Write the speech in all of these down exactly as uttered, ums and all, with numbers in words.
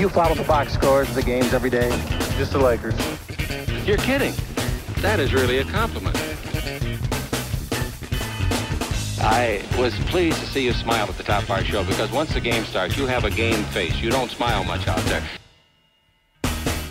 You follow the box scores of the games every day? Just the Lakers. You're kidding. That is really a compliment. I was pleased to see you smile at the top of our show because once the game starts, you have a game face. You don't smile much out there.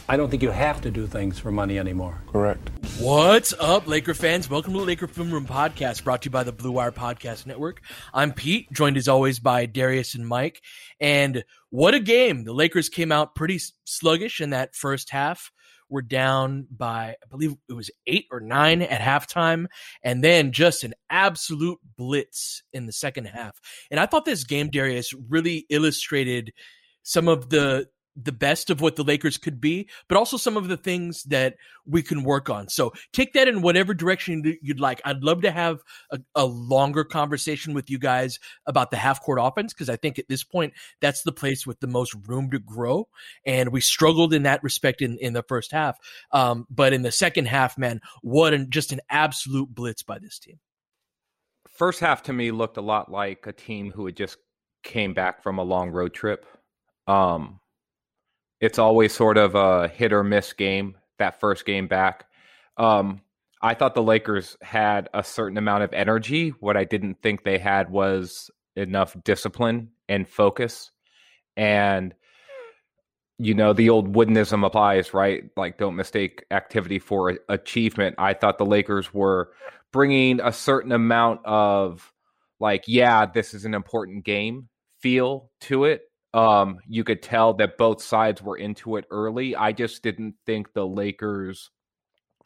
I don't think you have to do things for money anymore. Correct. What's up, Laker fans? Welcome to the Laker Film Room Podcast, brought to you by the Blue Wire Podcast Network. I'm Pete, joined as always by Darius and Mike. And what a game. The Lakers came out pretty sluggish in that first half. We're down by, I believe it was eight or nine at halftime, and then just an absolute blitz in the second half. And I thought this game, Darius, really illustrated some of the the best of what the Lakers could be, but also some of the things that we can work on. So take that in whatever direction you'd like. I'd love to have a, a longer conversation with you guys about the half-court offense, because I think at this point, that's the place with the most room to grow. And we struggled in that respect in, in the first half. Um, but in the second half, man, what an, just an absolute blitz by this team. First half to me looked a lot like a team who had just came back from a long road trip. Um, It's always sort of a hit or miss game, that first game back. Um, I thought the Lakers had a certain amount of energy. What I didn't think they had was enough discipline and focus. And, you know, the old woodenism applies, right? Like, don't mistake activity for achievement. I thought the Lakers were bringing a certain amount of, like, yeah, this is an important game feel to it. Um, you could tell that both sides were into it early. I just didn't think the Lakers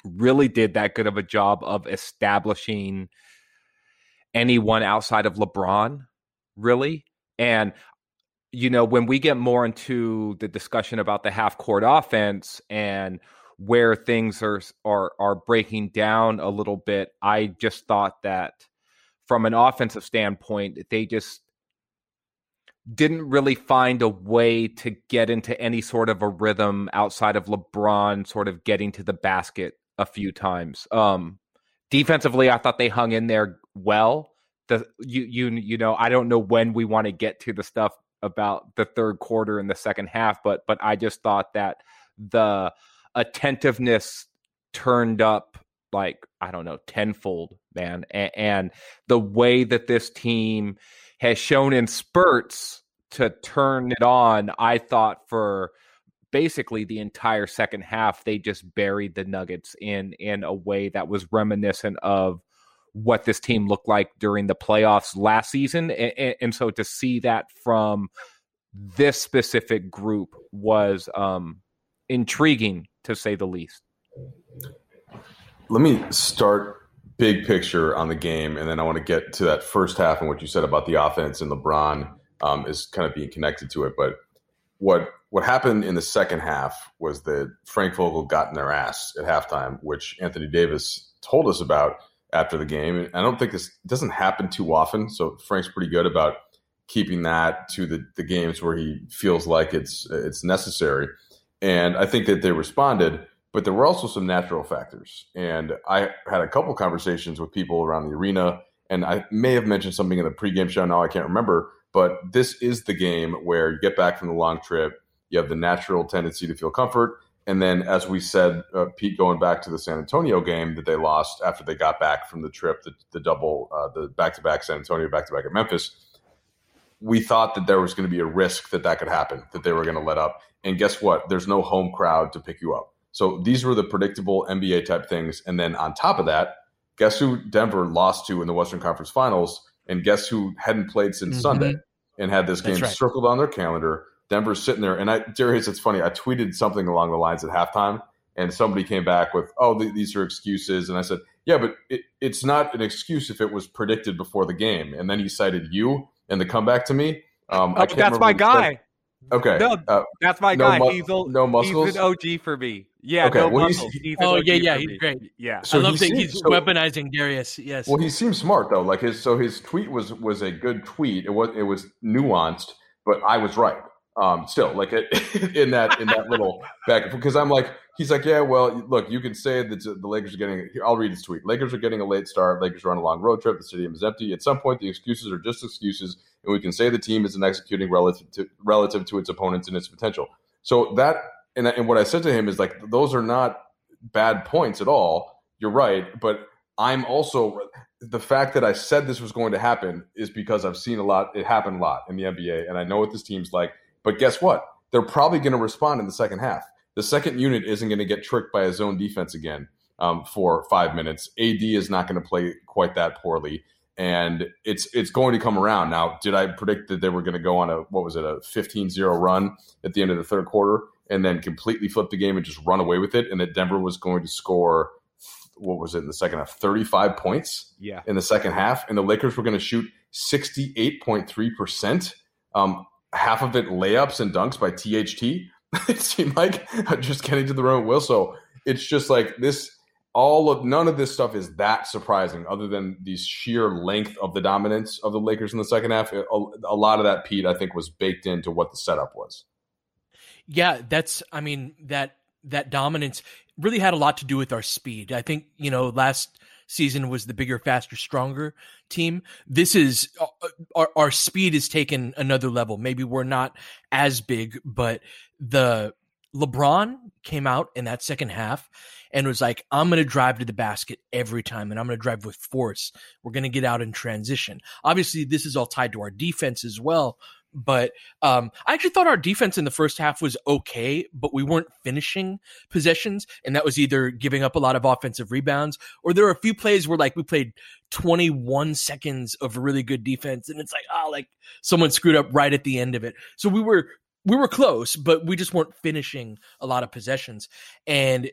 really did that good of a job of establishing anyone outside of LeBron, really. And, you know, when we get more into the discussion about the half-court offense and where things are, are, are breaking down a little bit, I just thought that from an offensive standpoint, they just didn't really find a way to get into any sort of a rhythm outside of LeBron sort of getting to the basket a few times. Um, defensively, I thought they hung in there well. The you you you know, I don't know when we want to get to the stuff about the third quarter and the second half, but but I just thought that the attentiveness turned up, like, I don't know, tenfold, man. And, and the way that this team has shown in spurts to turn it on, I thought for basically the entire second half, they just buried the Nuggets in in a way that was reminiscent of what this team looked like during the playoffs last season. And, and so to see that from this specific group was um, intriguing, to say the least. Let me start big picture on the game, and then I want to get to that first half and what you said about the offense and LeBron um, is kind of being connected to it. But what what happened in the second half was that Frank Vogel got in their ass at halftime, which Anthony Davis told us about after the game. And I don't think this doesn't happen too often. So Frank's pretty good about keeping that to the, the games where he feels like it's it's necessary. And I think that they responded, but there were also some natural factors. And I had a couple conversations with people around the arena, and I may have mentioned something in the pregame show. Now I can't remember, but this is the game where you get back from the long trip, you have the natural tendency to feel comfort. And then, as we said, uh, Pete, going back to the San Antonio game that they lost after they got back from the trip, the, the double, uh, the back-to-back San Antonio, back-to-back at Memphis, we thought that there was going to be a risk that that could happen, that they were going to let up. And guess what? There's no home crowd to pick you up. So these were the predictable N B A-type things. And then on top of that, guess who Denver lost to in the Western Conference Finals, and guess who hadn't played since mm-hmm. Sunday and had this game right. circled on their calendar. Denver's sitting there, and I, Darius, it's funny. I tweeted something along the lines at halftime, and somebody came back with, "Oh, th- these are excuses." And I said, "Yeah, but it, it's not an excuse if it was predicted before the game." And then he cited you and the comeback to me. Um, oh, I can't that's my guy. Okay, no, uh, that's my no guy. Mu- he's a, no muscles. He's an O G for me. Yeah. Okay. No well, muscles. He's, he's oh yeah, yeah. He's me. Great. Yeah. So I love that seems, he's so, weaponizing Darius. Yes. Well, he seems smart though. Like his so his tweet was was a good tweet. It was it was nuanced, but I was right. Um, still, like it, in that in that little back, because I'm like, he's like, yeah, well, look, you can say that the Lakers are getting. I'll read his tweet. Lakers are getting a late start. Lakers are on a long road trip. The stadium is empty. At some point, the excuses are just excuses, and we can say the team isn't executing relative to relative to its opponents and its potential. So that and and what I said to him is like, those are not bad points at all. You're right, but I'm also the fact that I said this was going to happen is because I've seen a lot. It happened a lot in the N B A, and I know what this team's like. But guess what? They're probably going to respond in the second half. The second unit isn't going to get tricked by a zone defense again um, for five minutes. A D is not going to play quite that poorly, and it's it's going to come around. Now, did I predict that they were going to go on a, what was it, a fifteen zero run at the end of the third quarter and then completely flip the game and just run away with it, and that Denver was going to score, what was it in the second half, thirty-five points yeah. in the second half, and the Lakers were going to shoot sixty-eight point three percent. Um Half of it layups and dunks by T H T. It seemed like just getting to the room at will. So it's just like this. All of none of this stuff is that surprising, other than the sheer length of the dominance of the Lakers in the second half. A, a lot of that, Pete, I think, was baked into what the setup was. Yeah, that's. I mean that that dominance really had a lot to do with our speed. I think you know last. season was the bigger, faster, stronger team. This is our, our speed is taken another level. Maybe we're not as big, but the LeBron came out in that second half and was like, I'm going to drive to the basket every time, and I'm going to drive with force. We're going to get out in transition. Obviously, this is all tied to our defense as well. But um, I actually thought our defense in the first half was okay, but we weren't finishing possessions, and that was either giving up a lot of offensive rebounds, or there were a few plays where like we played twenty-one seconds of really good defense, and it's like, oh, like someone screwed up right at the end of it. So we were we were close, but we just weren't finishing a lot of possessions. And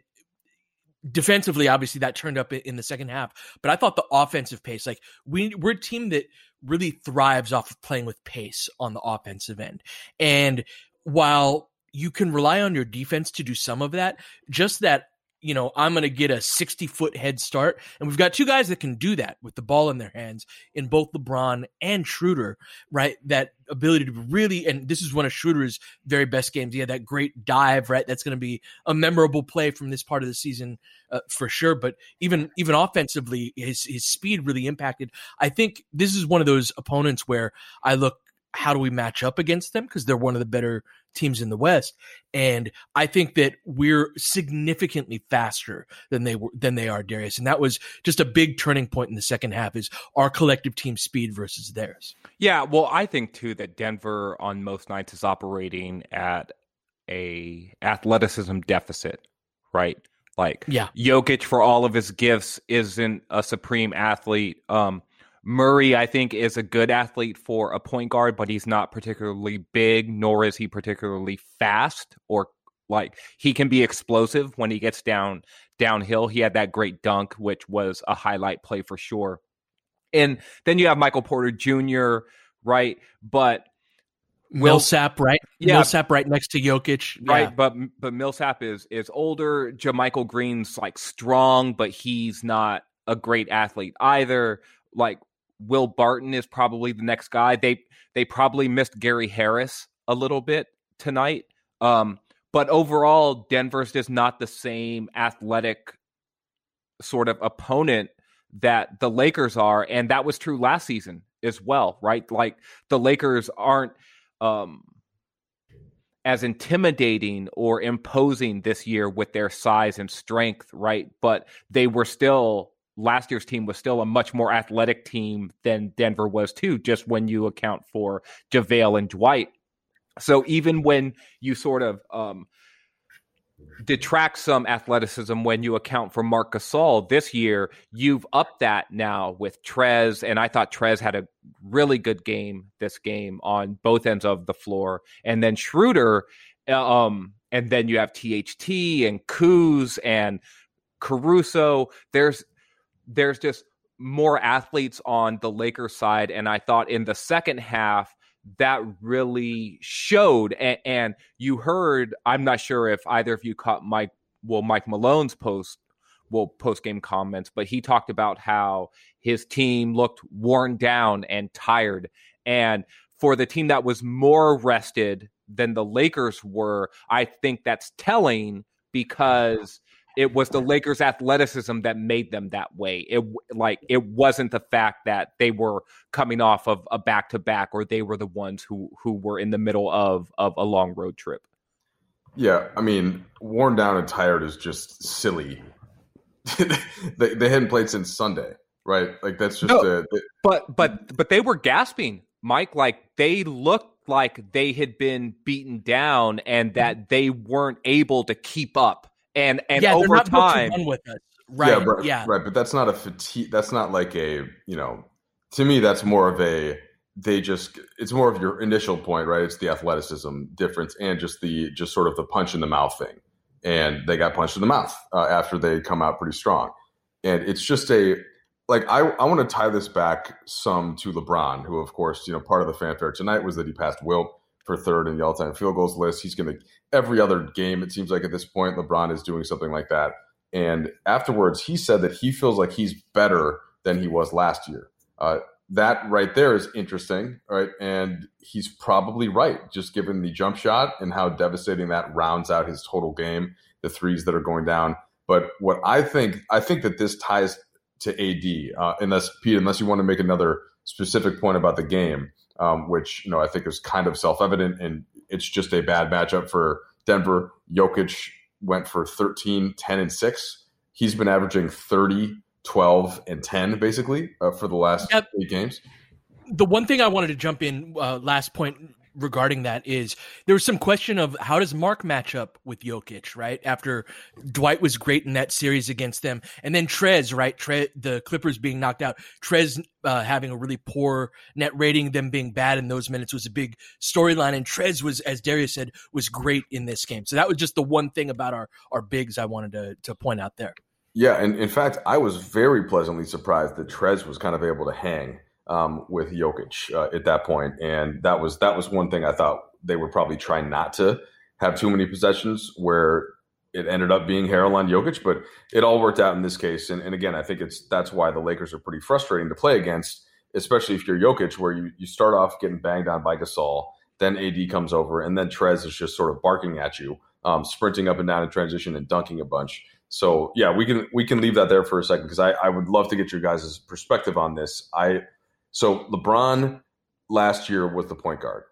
defensively, obviously, that turned up in the second half. But I thought the offensive pace, like we we're a team that really thrives off of playing with pace on the offensive end. And while you can rely on your defense to do some of that, just that, you know, I'm going to get a sixty-foot head start. And we've got two guys that can do that with the ball in their hands in both LeBron and Schroeder, right? That ability to really, and this is one of Schroeder's very best games. He had that great dive, right? That's going to be a memorable play from this part of the season uh, for sure. But even even offensively, his his speed really impacted. I think this is one of those opponents where I look, how do we match up against them? Because they're one of the better teams in the West. And I think that we're significantly faster than they were, than they are, Darius. And that was just a big turning point in the second half, is our collective team speed versus theirs. Yeah. Well, I think too, that Denver on most nights is operating at a athleticism deficit, right? Like yeah. Jokic, for all of his gifts, isn't a supreme athlete. Um, Murray, I think, is a good athlete for a point guard, but he's not particularly big, nor is he particularly fast, or like he can be explosive when he gets down downhill. He had that great dunk, which was a highlight play for sure. And then you have Michael Porter Junior, right? But Millsap, right? Yeah. Millsap right next to Jokic. Right, yeah. but but Millsap is is older. Jermichael Green's like strong, but he's not a great athlete either. Like Will Barton is probably the next guy. They they probably missed Gary Harris a little bit tonight. Um, but overall, Denver's just not the same athletic sort of opponent that the Lakers are, and that was true last season as well, right? Like the Lakers aren't um, as intimidating or imposing this year with their size and strength, right? But they were still, last year's team was still a much more athletic team than Denver was too, just when you account for JaVale and Dwight. So even when you sort of um, detract some athleticism, when you account for Marc Gasol this year, you've upped that now with Trez. And I thought Trez had a really good game this game on both ends of the floor. And then Schroeder, um, and then you have T H T and Kuz and Caruso. There's, there's just more athletes on the Lakers side. And I thought in the second half, that really showed, and, and you heard, I'm not sure if either of you caught Mike, well, Mike Malone's post, well, post-game comments, but he talked about how his team looked worn down and tired. And for the team that was more rested than the Lakers were, I think that's telling, because it was the Lakers' athleticism that made them that way. It like it wasn't the fact that they were coming off of a back-to-back or they were the ones who who were in the middle of of a long road trip. Yeah, I mean, worn down and tired is just silly. they they hadn't played since Sunday, right? Like that's just no, a, they, But but but they were gasping, Mike. Like they looked like they had been beaten down and that they weren't able to keep up. And and yeah, over not time, with us. Right. Yeah, right, yeah, right. But that's not a fatigue. That's not like a, you know, to me, that's more of a, they just, it's more of your initial point, right? It's the athleticism difference and just the, just sort of the punch in the mouth thing. And they got punched in the mouth uh, after they come out pretty strong. And it's just a, like, I, I want to tie this back some to LeBron, who, of course, you know, part of the fanfare tonight was that he passed Wilt for third in the all-time field goals list. He's going to every other game, it seems like at this point, LeBron is doing something like that. And afterwards, he said that he feels like he's better than he was last year. Uh, that right there is interesting, right? And he's probably right, just given the jump shot and how devastating that rounds out his total game, the threes that are going down. But what I think, I think that this ties to A D, uh, unless, Pete, unless you want to make another specific point about the game. Um, which, you know, I think is kind of self-evident, and it's just a bad matchup for Denver. Jokic went for thirteen, ten, and six. He's been averaging thirty, twelve, and ten, basically, uh, for the last yep. eight games. The one thing I wanted to jump in, uh, last point regarding that, is there was some question of how does Mark match up with Jokic, right? After Dwight was great in that series against them. And then Trez, right? Trez, the Clippers being knocked out. Trez Uh, having a really poor net rating, them being bad in those minutes was a big storyline. And Trez was, as Darius said, was great in this game. So that was just the one thing about our, our bigs I wanted to, to point out there. Yeah, and in fact, I was very pleasantly surprised that Trez was kind of able to hang um, with Jokic uh, at that point. And that was that was one thing I thought they were probably trying not to have too many possessions where it ended up being Harrell on Jokic, but it all worked out in this case. And, and again, I think it's that's why the Lakers are pretty frustrating to play against, especially if you're Jokic, where you, you start off getting banged on by Gasol, then A D comes over, and then Trez is just sort of barking at you, um, sprinting up and down in transition and dunking a bunch. So, yeah, we can we can leave that there for a second because I, I would love to get your guys' perspective on this. I So LeBron last year was the point guard.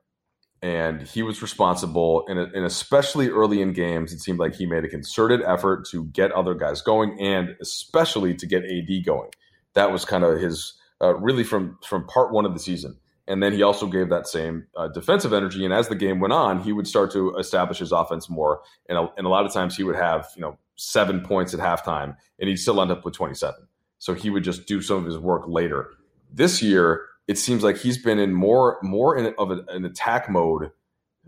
And he was responsible, and, and especially early in games, it seemed like he made a concerted effort to get other guys going and especially to get A D going. That was kind of his uh, really from, from part one of the season. And then he also gave that same uh, defensive energy. And as the game went on, he would start to establish his offense more. And a, and a lot of times he would have, you know, seven points at halftime, and he'd still end up with twenty-seven. So he would just do some of his work later. This year, it seems like he's been in more more in, of a, an attack mode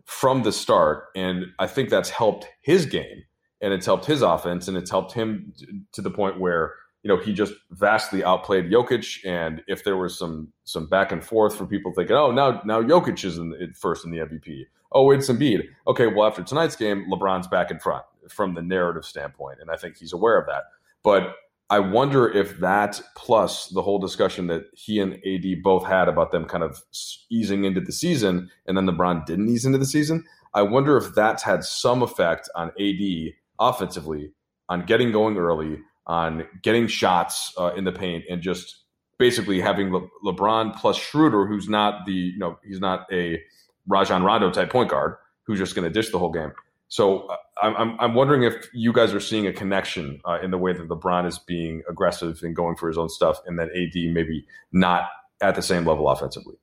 from the start, and I think that's helped his game, and it's helped his offense, and it's helped him t- to the point where you know, he just vastly outplayed Jokic. And if there was some some back and forth for people thinking, oh, now now Jokic is in, in first in the M V P. Oh, it's Embiid. Okay, well, after tonight's game, LeBron's back in front from the narrative standpoint, and I think he's aware of that. But I wonder if that, plus the whole discussion that he and A D both had about them kind of easing into the season, and then LeBron didn't ease into the season, I wonder if that's had some effect on A D offensively, on getting going early, on getting shots uh, in the paint, and just basically having Le- LeBron plus Schroeder, who's not the, you know, he's not a Rajon Rondo type point guard who's just going to dish the whole game. So uh, I'm I'm wondering if you guys are seeing a connection uh, in the way that LeBron is being aggressive and going for his own stuff, and then A D maybe not at the same level offensively.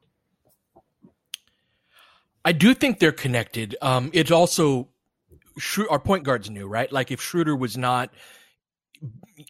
I do think they're connected. Um, it's also our point guard's new, right? Like if Schroeder was not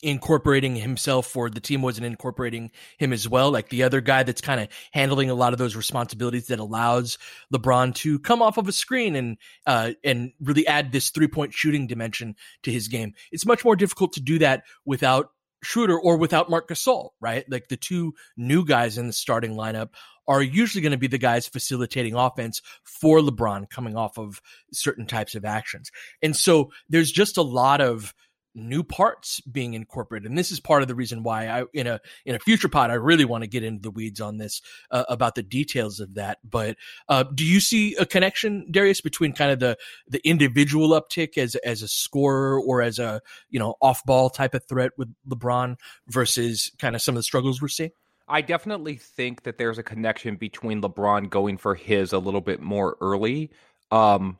incorporating himself, or the team wasn't incorporating him as well, like the other guy that's kind of handling a lot of those responsibilities that allows LeBron to come off of a screen and uh, and really add this three-point shooting dimension to his game. It's much more difficult to do that without Schroeder or without Marc Gasol, right? Like the two new guys in the starting lineup are usually going to be the guys facilitating offense for LeBron coming off of certain types of actions. And so there's just a lot of new parts being incorporated. And this is part of the reason why I, in a, in a future pod, I really want to get into the weeds on this uh, about the details of that. But uh, do you see a connection, Darius, between kind of the, the individual uptick as, as a scorer or as a, you know, off ball type of threat with LeBron versus kind of some of the struggles we're seeing? I definitely think that there's a connection between LeBron going for his a little bit more early. Um,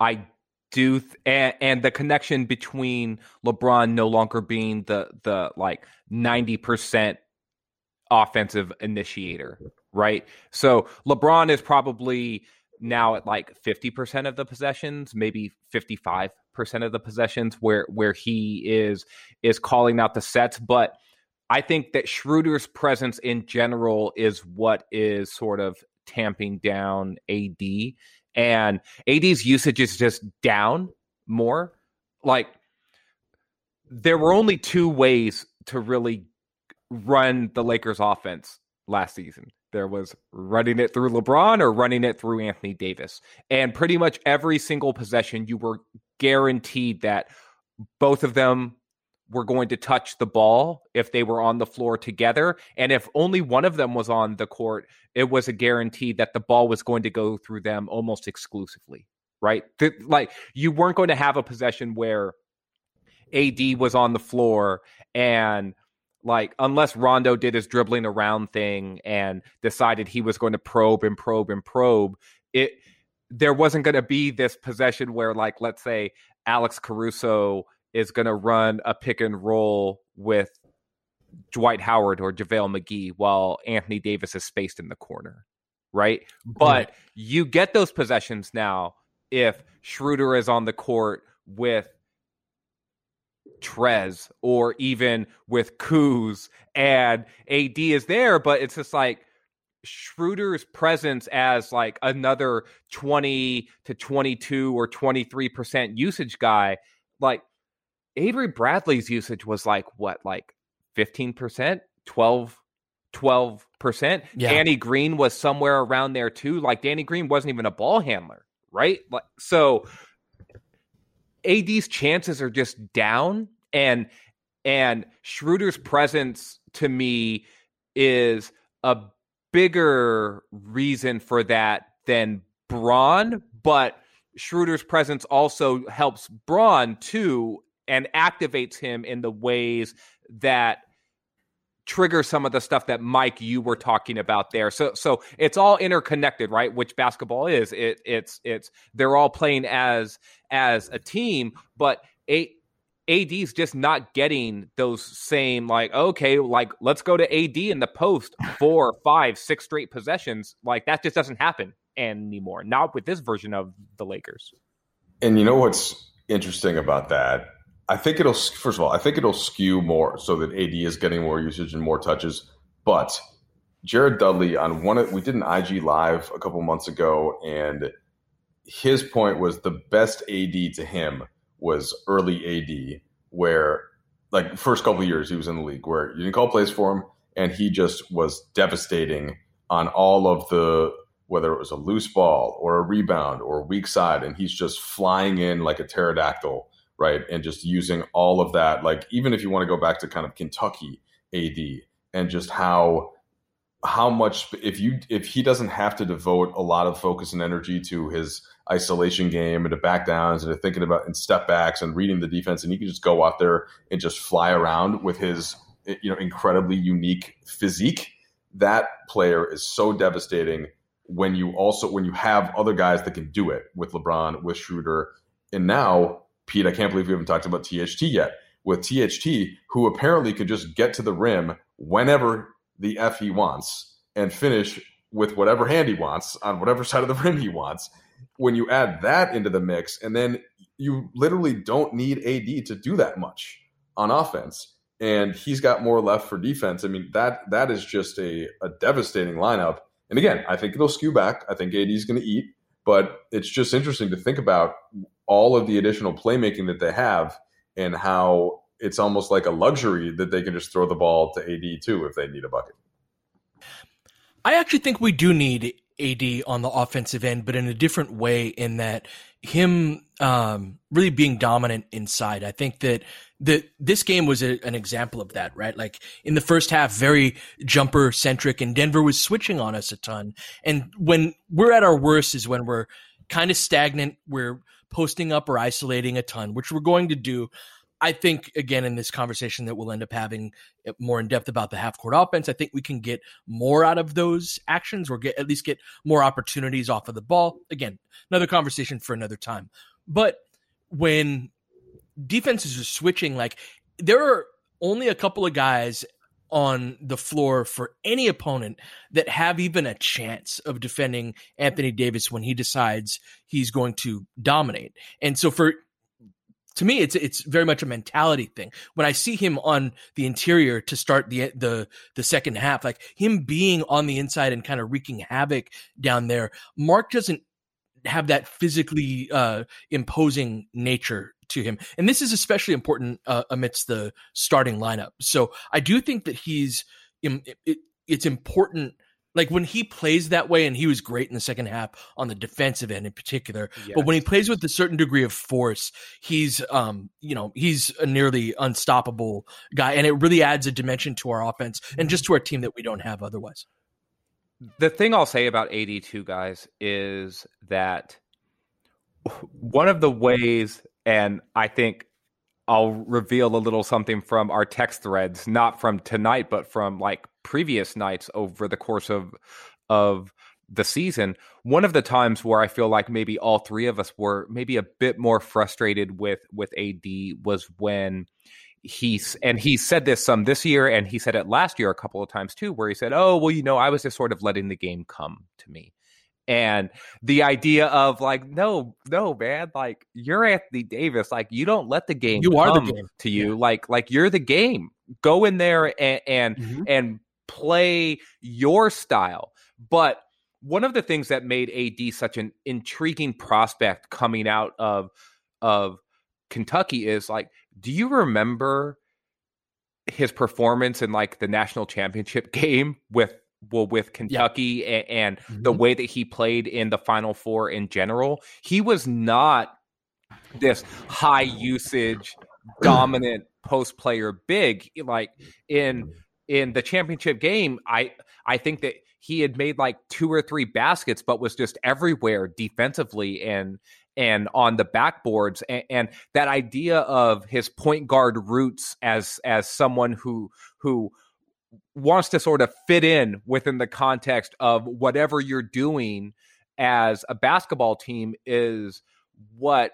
I Do th- and, and the connection between LeBron no longer being the the like ninety percent offensive initiator, right? So LeBron is probably now at like fifty percent of the possessions, maybe fifty-five percent of the possessions where where he is is calling out the sets. But I think that Schroeder's presence in general is what is sort of tamping down A D. And A D's usage is just down more. Like, there were only two ways to really run the Lakers offense last season. There was running it through LeBron or running it through Anthony Davis. And pretty much every single possession, you were guaranteed that both of them were going to touch the ball if they were on the floor together. And if only one of them was on the court, it was a guarantee that the ball was going to go through them almost exclusively, right? Th- like you weren't going to have a possession where A D was on the floor and like, unless Rondo did his dribbling around thing and decided he was going to probe and probe and probe, it there wasn't going to be this possession where like, let's say Alex Caruso is going to run a pick and roll with Dwight Howard or JaVale McGee while Anthony Davis is spaced in the corner, right? But mm-hmm. you get those possessions now if Schroeder is on the court with Trez or even with Kuz, and A D is there, but it's just like Schroeder's presence as like another twenty to twenty-two or twenty-three percent usage guy, like, Avery Bradley's usage was like, what, like fifteen percent, twelve, twelve percent. Yeah. Danny Green was somewhere around there too. Like Danny Green wasn't even a ball handler, right? Like, so A D's chances are just down. And, and Schroeder's presence to me is a bigger reason for that than Braun, but Schroeder's presence also helps Braun too, and activates him in the ways that trigger some of the stuff that, Mike, you were talking about there. So so it's all interconnected, right? Which basketball is. It it's it's they're all playing as as a team, but a, A D's just not getting those same, like, okay, like let's go to A D in the post four, five, six straight possessions. Like that just doesn't happen anymore. Not with this version of the Lakers. And you know what's interesting about that? I think it'll, first of all, I think it'll skew more so that A D is getting more usage and more touches. But Jared Dudley on one of, we did an I G live a couple months ago, and his point was the best A D to him was early A D, where like first couple of years he was in the league where you didn't call plays for him and he just was devastating on all of the, whether it was a loose ball or a rebound or a weak side. And he's just flying in like a pterodactyl, right? And just using all of that. Like, even if you want to go back to kind of Kentucky A D and just how, how much, if you, if he doesn't have to devote a lot of focus and energy to his isolation game and to back downs and to thinking about and step backs and reading the defense, and he can just go out there and just fly around with his, you know, incredibly unique physique. That player is so devastating when you also, when you have other guys that can do it with LeBron, with Schroeder. And now, Pete, I can't believe we haven't talked about T H T yet, with T H T, who apparently could just get to the rim whenever the F he wants and finish with whatever hand he wants on whatever side of the rim he wants. When you add that into the mix, and then you literally don't need A D to do that much on offense, and he's got more left for defense. I mean, that that is just a, a devastating lineup. And again, I think it'll skew back. I think A D is going to eat, but it's just interesting to think about all of the additional playmaking that they have and how it's almost like a luxury that they can just throw the ball to A D too if they need a bucket. I actually think we do need A D on the offensive end, but in a different way, in that him um, really being dominant inside. I think that the, this game was a, an example of that, right? Like in the first half, very jumper centric, and Denver was switching on us a ton. And when we're at our worst is when we're kind of stagnant, we're posting up or isolating a ton, which we're going to do. I think, again, in this conversation that we'll end up having more in depth about the half-court offense, I think we can get more out of those actions, or get at least get more opportunities off of the ball. Again, another conversation for another time. But when defenses are switching, like there are only a couple of guys on the floor for any opponent that have even a chance of defending Anthony Davis when he decides he's going to dominate. And so for... To me, it's it's very much a mentality thing. When I see him on the interior to start the the the second half, like him being on the inside and kind of wreaking havoc down there, Mark doesn't have that physically uh, imposing nature to him. And this is especially important uh, amidst the starting lineup. So I do think that he's it, it, it's important. Like when he plays that way, and he was great in the second half on the defensive end in particular, yes. But when he plays with a certain degree of force, he's, um, you know, he's a nearly unstoppable guy, and it really adds a dimension to our offense and just to our team that we don't have otherwise. The thing I'll say about eighty-two guys is that one of the ways, and I think I'll reveal a little something from our text threads, not from tonight, but from like previous nights over the course of of the season. One of the times where I feel like maybe all three of us were maybe a bit more frustrated with with A D was when he's, and he said this some this year, and he said it last year a couple of times too, where he said, oh, well, you know, I was just sort of letting the game come to me. And the idea of like, no, no, man, like you're Anthony Davis, like you don't let the game you come are the game. to you. Yeah. Like, like you're the game. Go in there and and, mm-hmm. and play your style. But one of the things that made A D such an intriguing prospect coming out of of Kentucky is like, do you remember his performance in like the national championship game with? Well, with Kentucky yeah. and, and mm-hmm. the way that he played in the Final Four in general, he was not this high usage, dominant post player big. Like in in the championship game, I I think that he had made like two or three baskets, but was just everywhere defensively and and on the backboards. And, and that idea of his point guard roots as as someone who who. wants to sort of fit in within the context of whatever you're doing as a basketball team is what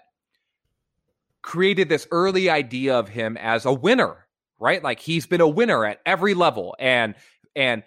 created this early idea of him as a winner, right? Like he's been a winner at every level, and and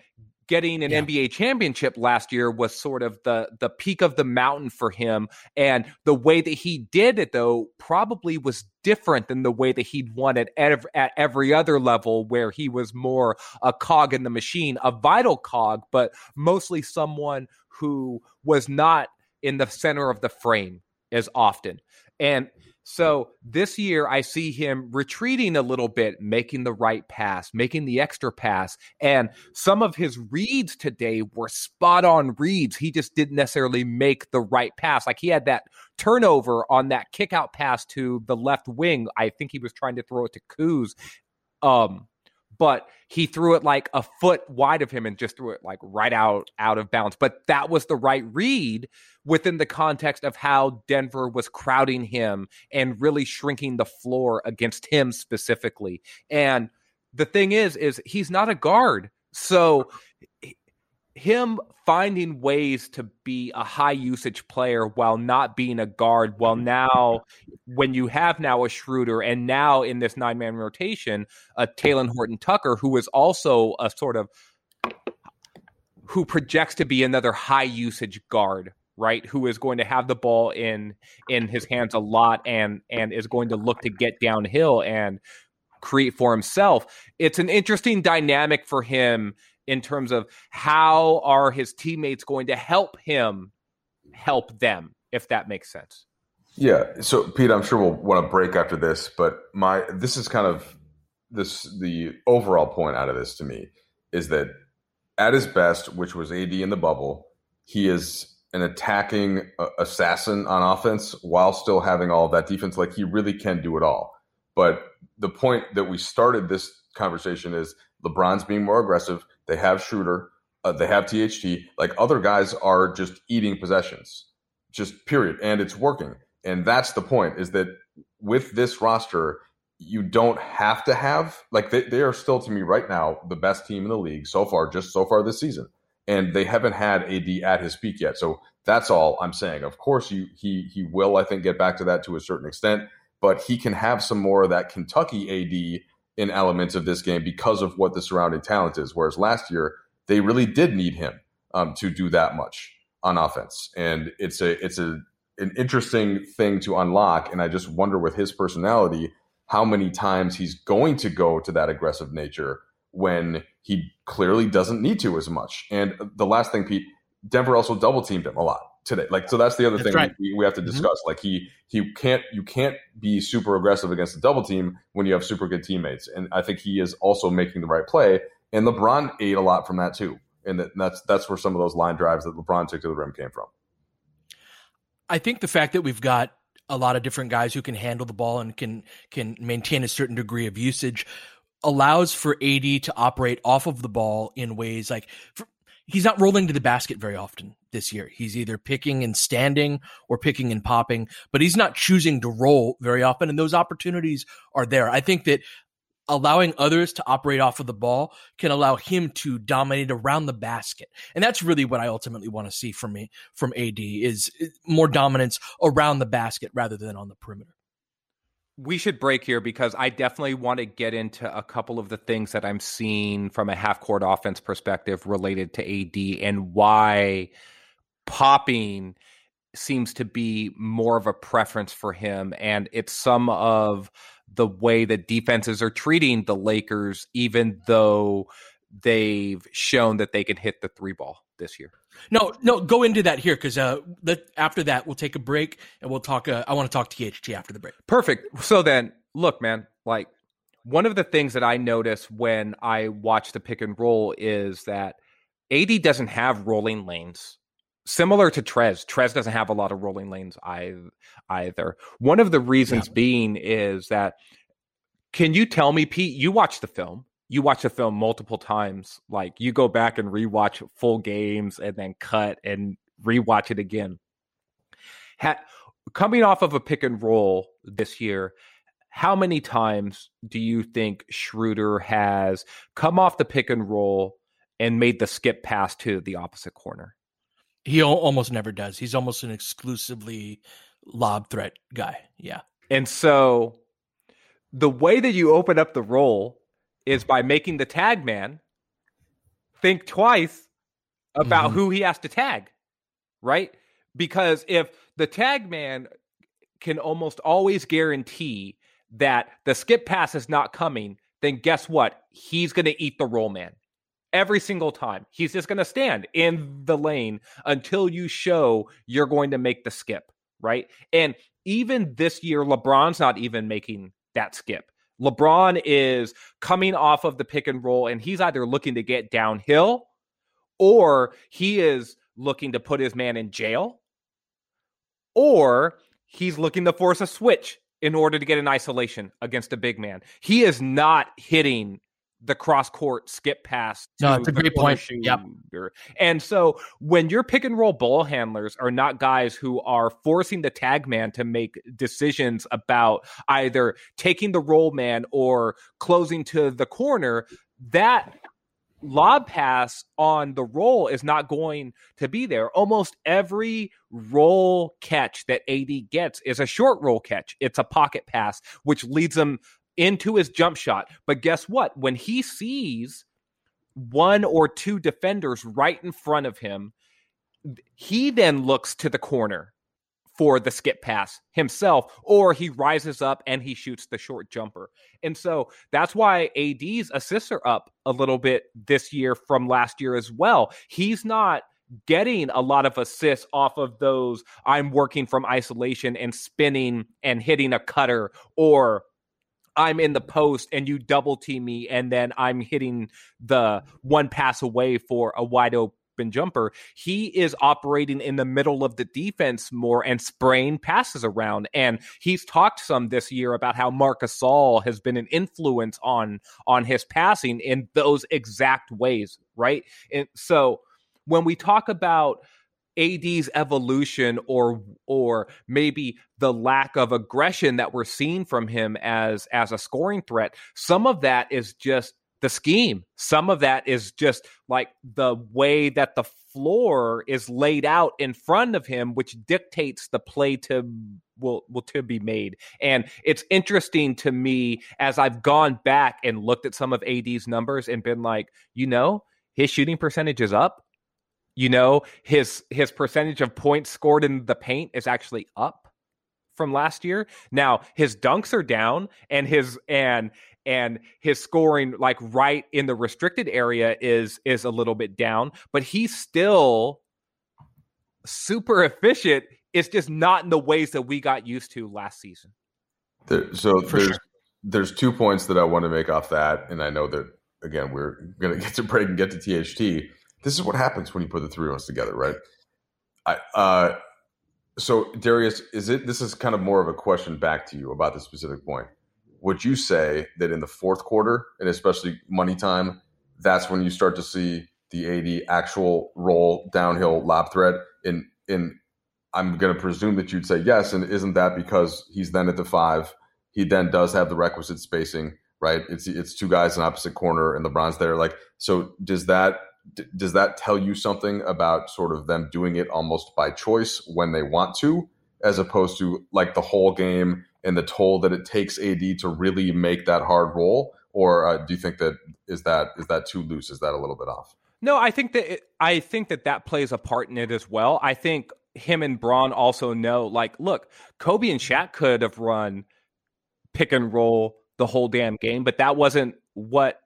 getting an yeah. N B A championship last year was sort of the the peak of the mountain for him. And the way that he did it, though, probably was different than the way that he'd won at, ev- at every other level, where he was more a cog in the machine, a vital cog, but mostly someone who was not in the center of the frame as often. And So this year, I see him retreating a little bit, making the right pass, making the extra pass. And some of his reads today were spot on reads. He just didn't necessarily make the right pass. Like he had that turnover on that kick out pass to the left wing. I think he was trying to throw it to Kuz. Um, but he threw it like a foot wide of him and just threw it like right out, out of bounds. But that was the right read within the context of how Denver was crowding him and really shrinking the floor against him specifically. And the thing is, is he's not a guard. So him finding ways to be a high usage player while not being a guard. Well, now when you have now a Schroeder and now in this nine man rotation, a Talon Horton-Tucker, who is also a sort of who projects to be another high usage guard, right? Who is going to have the ball in, in his hands a lot and, and is going to look to get downhill and create for himself. It's an interesting dynamic for him in terms of how are his teammates going to help him help them, if that makes sense. Yeah. So, Pete, I'm sure we'll want to break after this, but my this is kind of this the overall point out of this to me is that at his best, which was A D in the bubble, he is an attacking uh, assassin on offense while still having all that defense. Like, he really can do it all. But the point that we started this conversation is LeBron's being more aggressive. They have Schroeder. Uh, they have T H T. Like, other guys are just eating possessions, just period. And it's working. And that's the point, is that with this roster, you don't have to have – like, they, they are still, to me right now, the best team in the league so far, just so far this season. And they haven't had A D at his peak yet. So that's all I'm saying. Of course, you, he he will, I think, get back to that to a certain extent. But he can have some more of that Kentucky A D – in elements of this game because of what the surrounding talent is. Whereas last year, they really did need him um, to do that much on offense. And it's a it's a an interesting thing to unlock. And I just wonder with his personality, how many times he's going to go to that aggressive nature when he clearly doesn't need to as much. And the last thing, Pete, Denver also double teamed him a lot today. Like, so that's the other that's thing right. we, we have to discuss. Mm-hmm. Like he, he can't, you can't be super aggressive against a double team when you have super good teammates. And I think he is also making the right play. And LeBron ate a lot from that too. And that, that's, that's where some of those line drives that LeBron took to the rim came from. I think the fact that we've got a lot of different guys who can handle the ball and can, can maintain a certain degree of usage allows for A D to operate off of the ball in ways like for, he's not rolling to the basket very often this year. He's either picking and standing or picking and popping, but he's not choosing to roll very often, and those opportunities are there. I think that allowing others to operate off of the ball can allow him to dominate around the basket, and that's really what I ultimately want to see from me from A D is more dominance around the basket rather than on the perimeter. We should break here because I definitely want to get into a couple of the things that I'm seeing from a half-court offense perspective related to A D and why popping seems to be more of a preference for him. And it's some of the way that defenses are treating the Lakers, even though they've shown that they can hit the three ball this year. No, no, go into that here because uh, after that, we'll take a break and we'll talk. Uh, I want to talk T H T after the break. Perfect. So then, look, man, like one of the things that I notice when I watch the pick and roll is that A D doesn't have rolling lanes. Similar to Trez, Trez doesn't have a lot of rolling lanes either. One of the reasons yeah. being is that, can you tell me, Pete, you watch the film. You watch the film multiple times, like you go back and rewatch full games and then cut and rewatch it again. Ha- Coming off of a pick and roll this year, how many times do you think Schroeder has come off the pick and roll and made the skip pass to the opposite corner? He o- almost never does. He's almost an exclusively lob threat guy. Yeah. And so the way that you open up the roll is by making the tag man think twice about mm-hmm. who he has to tag, right? Because if the tag man can almost always guarantee that the skip pass is not coming, then guess what? He's going to eat the roll man every single time. He's just going to stand in the lane until you show you're going to make the skip, right? And even this year, LeBron's not even making that skip. LeBron is coming off of the pick and roll, and he's either looking to get downhill or he is looking to put his man in jail, or he's looking to force a switch in order to get an isolation against a big man. He is not hitting the cross-court skip pass. No, it's a great point. Yep. And so when your pick-and-roll ball handlers are not guys who are forcing the tag man to make decisions about either taking the roll man or closing to the corner, that lob pass on the roll is not going to be there. Almost every roll catch that A D gets is a short roll catch. It's a pocket pass, which leads him into his jump shot. But guess what? When he sees one or two defenders right in front of him, he then looks to the corner for the skip pass himself, or he rises up and he shoots the short jumper. And so that's why A D's assists are up a little bit this year from last year as well. He's not getting a lot of assists off of those I'm working from isolation and spinning and hitting a cutter, or I'm in the post and you double team me and then I'm hitting the one pass away for a wide open jumper. He is operating in the middle of the defense more and spraying passes around. And he's talked some this year about how Marc Gasol has been an influence on, on his passing in those exact ways, right? And so when we talk about A D's evolution, or or maybe the lack of aggression that we're seeing from him as as a scoring threat, some of that is just the scheme. Some of that is just like the way that the floor is laid out in front of him, which dictates the play to will will to be made. And it's interesting to me as I've gone back and looked at some of A D's numbers and been like, you know, his shooting percentage is up. You know, his his percentage of points scored in the paint is actually up from last year. Now, his dunks are down, and his and and his scoring, like right in the restricted area, is is a little bit down, but he's still super efficient. It's just not in the ways that we got used to last season. There, so For there's sure. there's two points that I want to make off that, and I know that again we're going to get to break and get to T H T. This is what happens when you put the three of us together, right? I, uh, so, Darius, is it? This is kind of more of a question back to you about this specific point. Would you say that in the fourth quarter, and especially money time, that's when you start to see the A D actual roll downhill lob threat? And and I'm going to presume that you'd say yes. And isn't that because he's then at the five? He then does have the requisite spacing, right? It's it's two guys in opposite corner, and LeBron's there. Like, so does that? D- does that tell you something about sort of them doing it almost by choice when they want to, as opposed to like the whole game and the toll that it takes A D to really make that hard roll? Or uh, do you think that is that is that too loose? Is that a little bit off? No, I think that it, I think that that plays a part in it as well. I think him and Bron also know, like, look, Kobe and Shaq could have run pick and roll the whole damn game, but that wasn't what.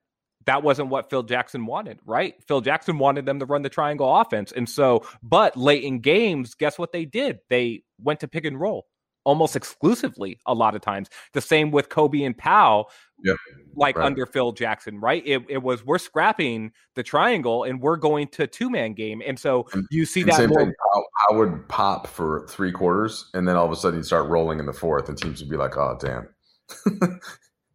That wasn't what Phil Jackson wanted, right? Phil Jackson wanted them to run the triangle offense. And so, but late in games, guess what they did? They went to pick and roll almost exclusively a lot of times. The same with Kobe and Powell, yep. like right. under Phil Jackson, right? It, it was, we're scrapping the triangle and we're going to two-man game. And so and, you see that more. I would pop for three quarters and then all of a sudden you start rolling in the fourth and teams would be like, oh, damn.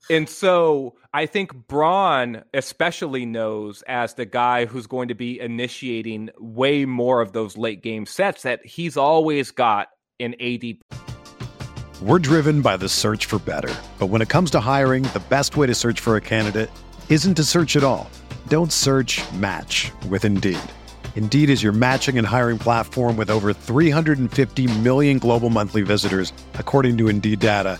And so I think Bron especially knows, as the guy who's going to be initiating way more of those late game sets, that he's always got an A D. We're driven by the search for better. But when it comes to hiring, the best way to search for a candidate isn't to search at all. Don't search, match with Indeed. Indeed is your matching and hiring platform with over three hundred fifty million global monthly visitors, according to Indeed data,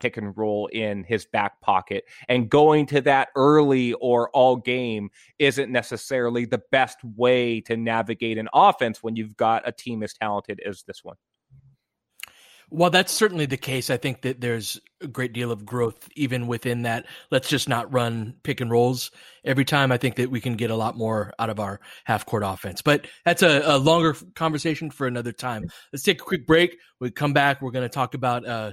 Pick and roll in his back pocket, and going to that early or all game isn't necessarily the best way to navigate an offense when you've got a team as talented as this one. Well, that's certainly the case. I think that there's a great deal of growth even within that. Let's just not run pick and rolls every time. I think that we can get a lot more out of our half-court offense. But that's a, a longer conversation for another time. Let's take a quick break. We come back. We're going to talk about uh,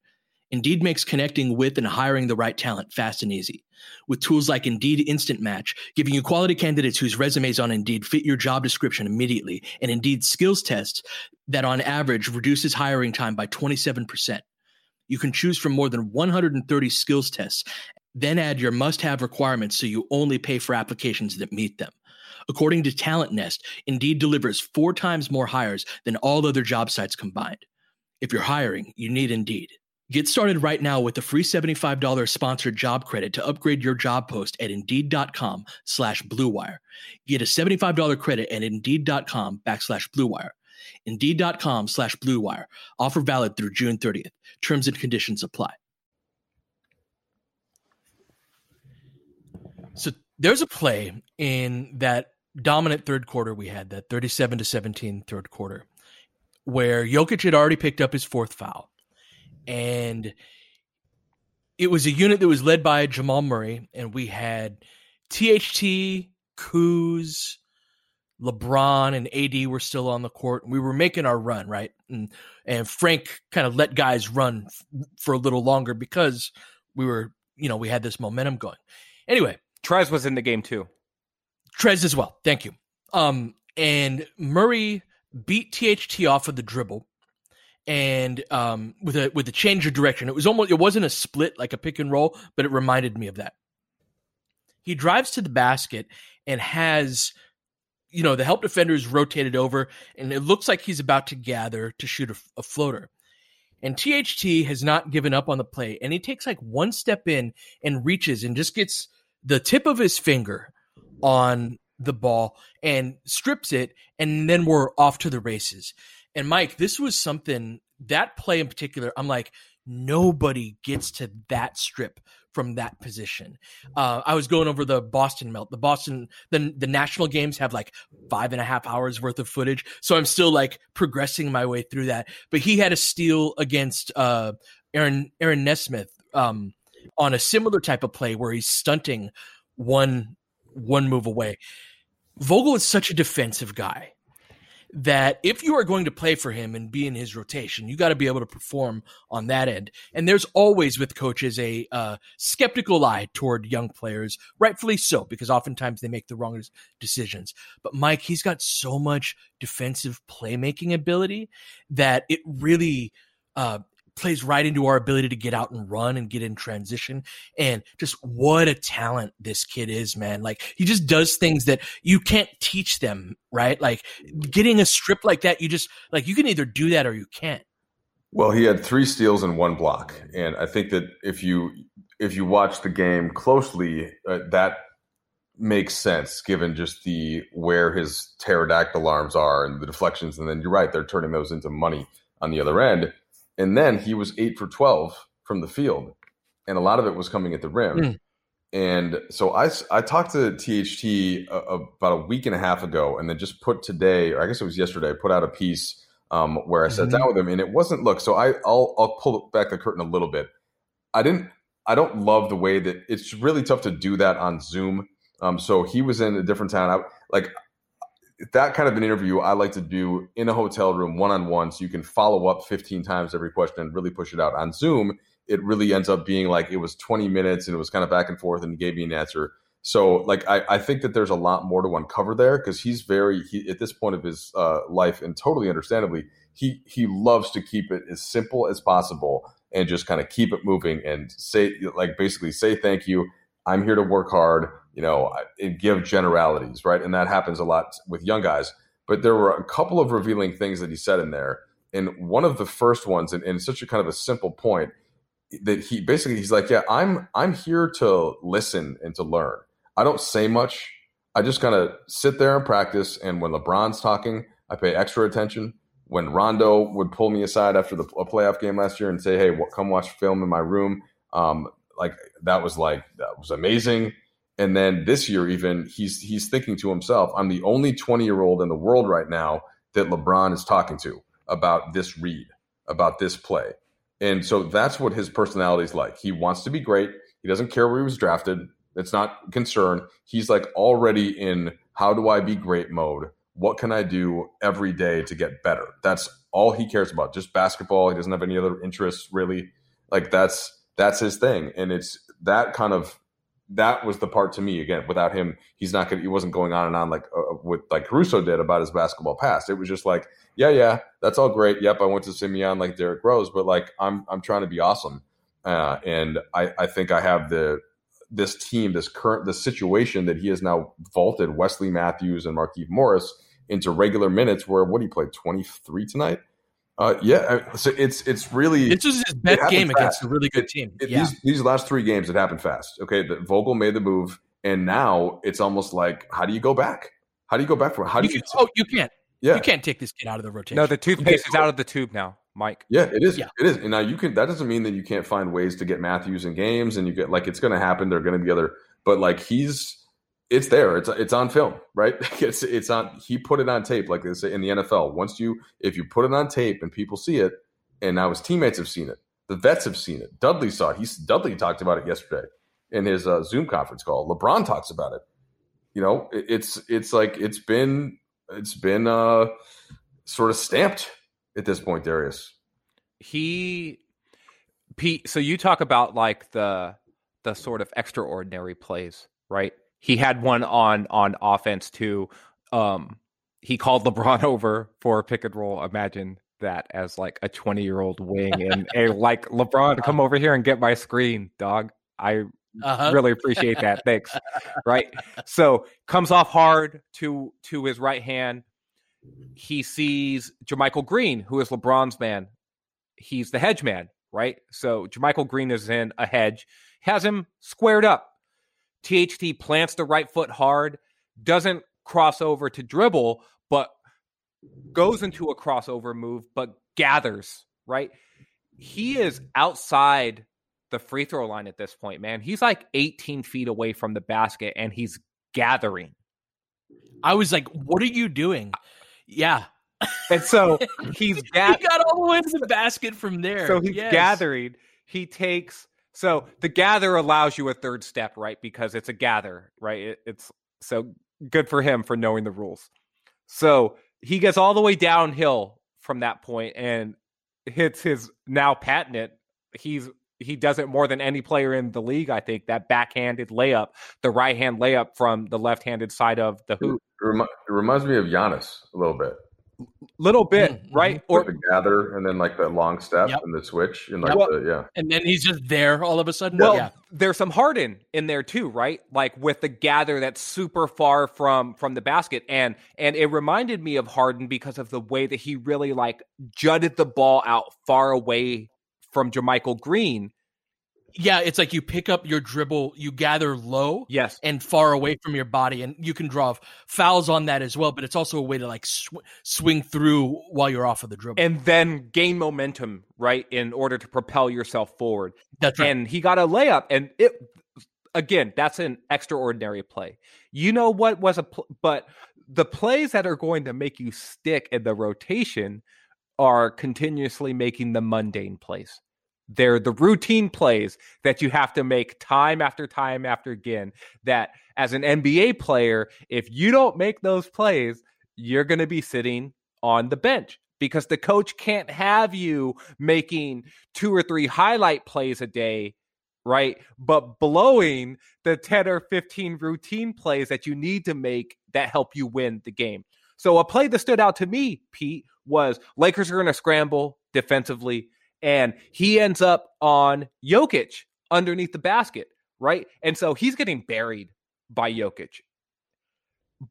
Indeed makes connecting with and hiring the right talent fast and easy. With tools like Indeed Instant Match, giving you quality candidates whose resumes on Indeed fit your job description immediately, and Indeed skills tests that on average reduces hiring time by twenty-seven percent. You can choose from more than one hundred thirty skills tests, then add your must-have requirements so you only pay for applications that meet them. According to Talent Nest, Indeed delivers four times more hires than all other job sites combined. If you're hiring, you need Indeed. Get started right now with a free seventy-five dollars sponsored job credit to upgrade your job post at Indeed.com slash BlueWire. Get a seventy-five dollars credit at Indeed.com backslash BlueWire. Indeed.com slash BlueWire. Offer valid through June thirtieth. Terms and conditions apply. So there's a play in that dominant third quarter we had, that thirty-seven to seventeen third quarter, where Jokic had already picked up his fourth foul. And it was a unit that was led by Jamal Murray, and we had T H T, Kuz, LeBron, and A D were still on the court. We were making our run, right? And, and Frank kind of let guys run f- for a little longer because we were, you know, we had this momentum going. Anyway. Trez was in the game too. Trez as well. Thank you. Um, and Murray beat T H T off of the dribble. And um, with a with a change of direction, it was almost it wasn't a split like a pick and roll, but it reminded me of that. He drives to the basket and has, you know, the help defenders rotated over, and it looks like he's about to gather to shoot a, a floater. And T H T has not given up on the play, and he takes like one step in and reaches and just gets the tip of his finger on the ball and strips it, and then we're off to the races. And Mike, this was something, that play in particular, I'm like, nobody gets to that strip from that position. Uh, I was going over the Boston melt. The Boston, the, the national games have like five and a half hours worth of footage. So I'm still like progressing my way through that. But he had a steal against uh, Aaron, Aaron Nesmith um, on a similar type of play where he's stunting one, one move away. Vogel is such a defensive guy that if you are going to play for him and be in his rotation, you got to be able to perform on that end. And there's always with coaches a uh, skeptical eye toward young players, rightfully so, because oftentimes they make the wrong decisions. But Mike, he's got so much defensive playmaking ability that it really uh, plays right into our ability to get out and run and get in transition. And just what a talent this kid is, man. Like, he just does things that you can't teach them, right? Like, getting a strip like that, you just, like, you can either do that or you can't. Well, he had three steals and one block. And I think that if you, if you watch the game closely, uh, that makes sense given just the, where his pterodactyl arms are and the deflections. And then you're right, they're turning those into money on the other end. And then he was eight for twelve from the field, and a lot of it was coming at the rim. Mm. And so I, I talked to T H T a, a, about a week and a half ago, and then just put today, or I guess it was yesterday, put out a piece um, where I sat mm-hmm. down with him, and it wasn't look. So I, I'll I'll pull back the curtain a little bit. I didn't I don't love the way that it's really tough to do that on Zoom. Um, so he was in a different town. I, like that kind of an interview I like to do in a hotel room one-on-one, so you can follow up fifteen times every question and really push it out. On Zoom, it really ends up being like it was twenty minutes and it was kind of back and forth and he gave me an answer. So like I, I think that there's a lot more to uncover there, because he's very he, at this point of his uh, life, and totally understandably, he he loves to keep it as simple as possible and just kind of keep it moving and say like basically say thank you. I'm here to work hard, you know, and give generalities, right? And that happens a lot with young guys. But there were a couple of revealing things that he said in there, and one of the first ones, and, and such a kind of a simple point, that he basically he's like, yeah, I'm I'm here to listen and to learn. I don't say much. I just kind of sit there and practice. And when LeBron's talking, I pay extra attention. When Rondo would pull me aside after the a playoff game last year and say, hey, well, come watch film in my room. Um, like that was like that was amazing. And then this year, even he's he's thinking to himself, I'm the only twenty-year-old in the world right now that LeBron is talking to about this read, about this play. And so that's what his personality is like. He wants to be great. He doesn't care where he was drafted. It's not concern. He's like already in how do I be great mode? What can I do every day to get better? That's all he cares about. Just basketball. He doesn't have any other interests really. Like that's that's his thing. And it's that kind of that was the part to me again. Without him, he's not gonna. He wasn't going on and on like uh, what like Caruso did about his basketball past. It was just like yeah, yeah, that's all great. Yep, I went to Simeon like Derrick Rose, but like I'm I'm trying to be awesome. Uh, and I I think I have the. This team, this current, the situation that he has now vaulted Wesley Matthews and Markieff Morris into regular minutes, where what he played twenty-three tonight. Uh, yeah, so it's it's really this was his best game fast. Against a really good team. It, it, yeah. these, these last three games, it happened fast. Okay, the, Vogel made the move, and now it's almost like how do you go back? How do you go back from? How do you? you can, oh, you can't. Yeah, you can't take this kid out of the rotation. No, the toothpaste is out of the tube now. Mike. Yeah, it is. Yeah. It is. And now you can, that doesn't mean that you can't find ways to get Matthews in games and you get like, it's going to happen. They're going to be other, but like he's, it's there. It's it's on film, right? It's, it's on, he put it on tape. Like they say in the N F L, once you, if you put it on tape and people see it, and now his teammates have seen it, the vets have seen it. Dudley saw it. He's Dudley talked about it yesterday in his uh, Zoom conference call. LeBron talks about it. You know, it, it's, it's like, it's been, it's been uh, sort of stamped. At this point, Darius, he, Pete. So you talk about like the the sort of extraordinary plays, right? He had one on on offense too. Um, he called LeBron over for a pick and roll. Imagine that as like a twenty-year-old wing and a like LeBron, come over here and get my screen, dog. I uh-huh. really appreciate that. Thanks. Right. So comes off hard to to his right hand. He sees Jermichael Green, who is LeBron's man. He's the hedge man, right? So Jermichael Green is in a hedge, has him squared up. T H T plants the right foot hard, doesn't cross over to dribble, but goes into a crossover move, but gathers, right? He is outside the free throw line at this point, man. He's like eighteen feet away from the basket, and he's gathering. I was like, what are you doing? Yeah. And so he's ga- he got all the way to the basket from there. So he's yes. gathering. He takes – so the gather allows you a third step, right? Because it's a gather, right? It, it's so good for him for knowing the rules. So he gets all the way downhill from that point and hits his now patented – He's he does it more than any player in the league, I think, that backhanded layup, the right-hand layup from the left-handed side of the hoop. It reminds me of Giannis a little bit. Little bit, mm-hmm. right? Or the gather and then like that long step yep. and the switch and like well, the, yeah. And then he's just there all of a sudden. Well, yeah. There's some Harden in there too, right? Like with the gather that's super far from from the basket, and and it reminded me of Harden because of the way that he really like jutted the ball out far away from Jermichael Green. Yeah, it's like you pick up your dribble, you gather low yes. and far away from your body, and you can draw fouls on that as well, but it's also a way to like sw- swing through while you're off of the dribble. And then gain momentum, right, in order to propel yourself forward. That's right. And he got a layup, and it again, that's an extraordinary play. You know what was a pl- – but the plays that are going to make you stick in the rotation are continuously making the mundane plays. They're the routine plays that you have to make time after time after again, that as an N B A player, if you don't make those plays, you're going to be sitting on the bench because the coach can't have you making two or three highlight plays a day, right? But blowing the ten or fifteen routine plays that you need to make that help you win the game. So a play that stood out to me, Pete, was Lakers are going to scramble defensively, and he ends up on Jokic underneath the basket, right? And so he's getting buried by Jokic.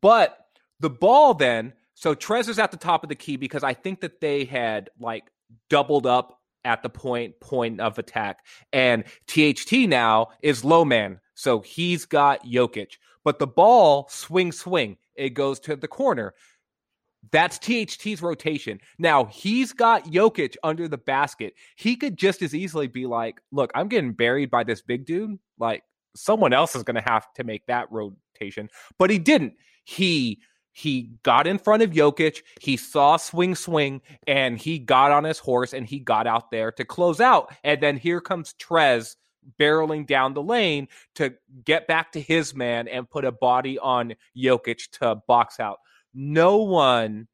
But the ball then, so Trezor's at the top of the key because I think that they had like doubled up at the point, point of attack. And T H T now is low man. So he's got Jokic. But the ball, swing, swing, it goes to the corner. That's T H T's rotation. Now, he's got Jokic under the basket. He could just as easily be like, look, I'm getting buried by this big dude. Like, someone else is going to have to make that rotation. But he didn't. He he got in front of Jokic. He saw swing, swing, and he got on his horse, and he got out there to close out. And then here comes Trez barreling down the lane to get back to his man and put a body on Jokic to box out. No one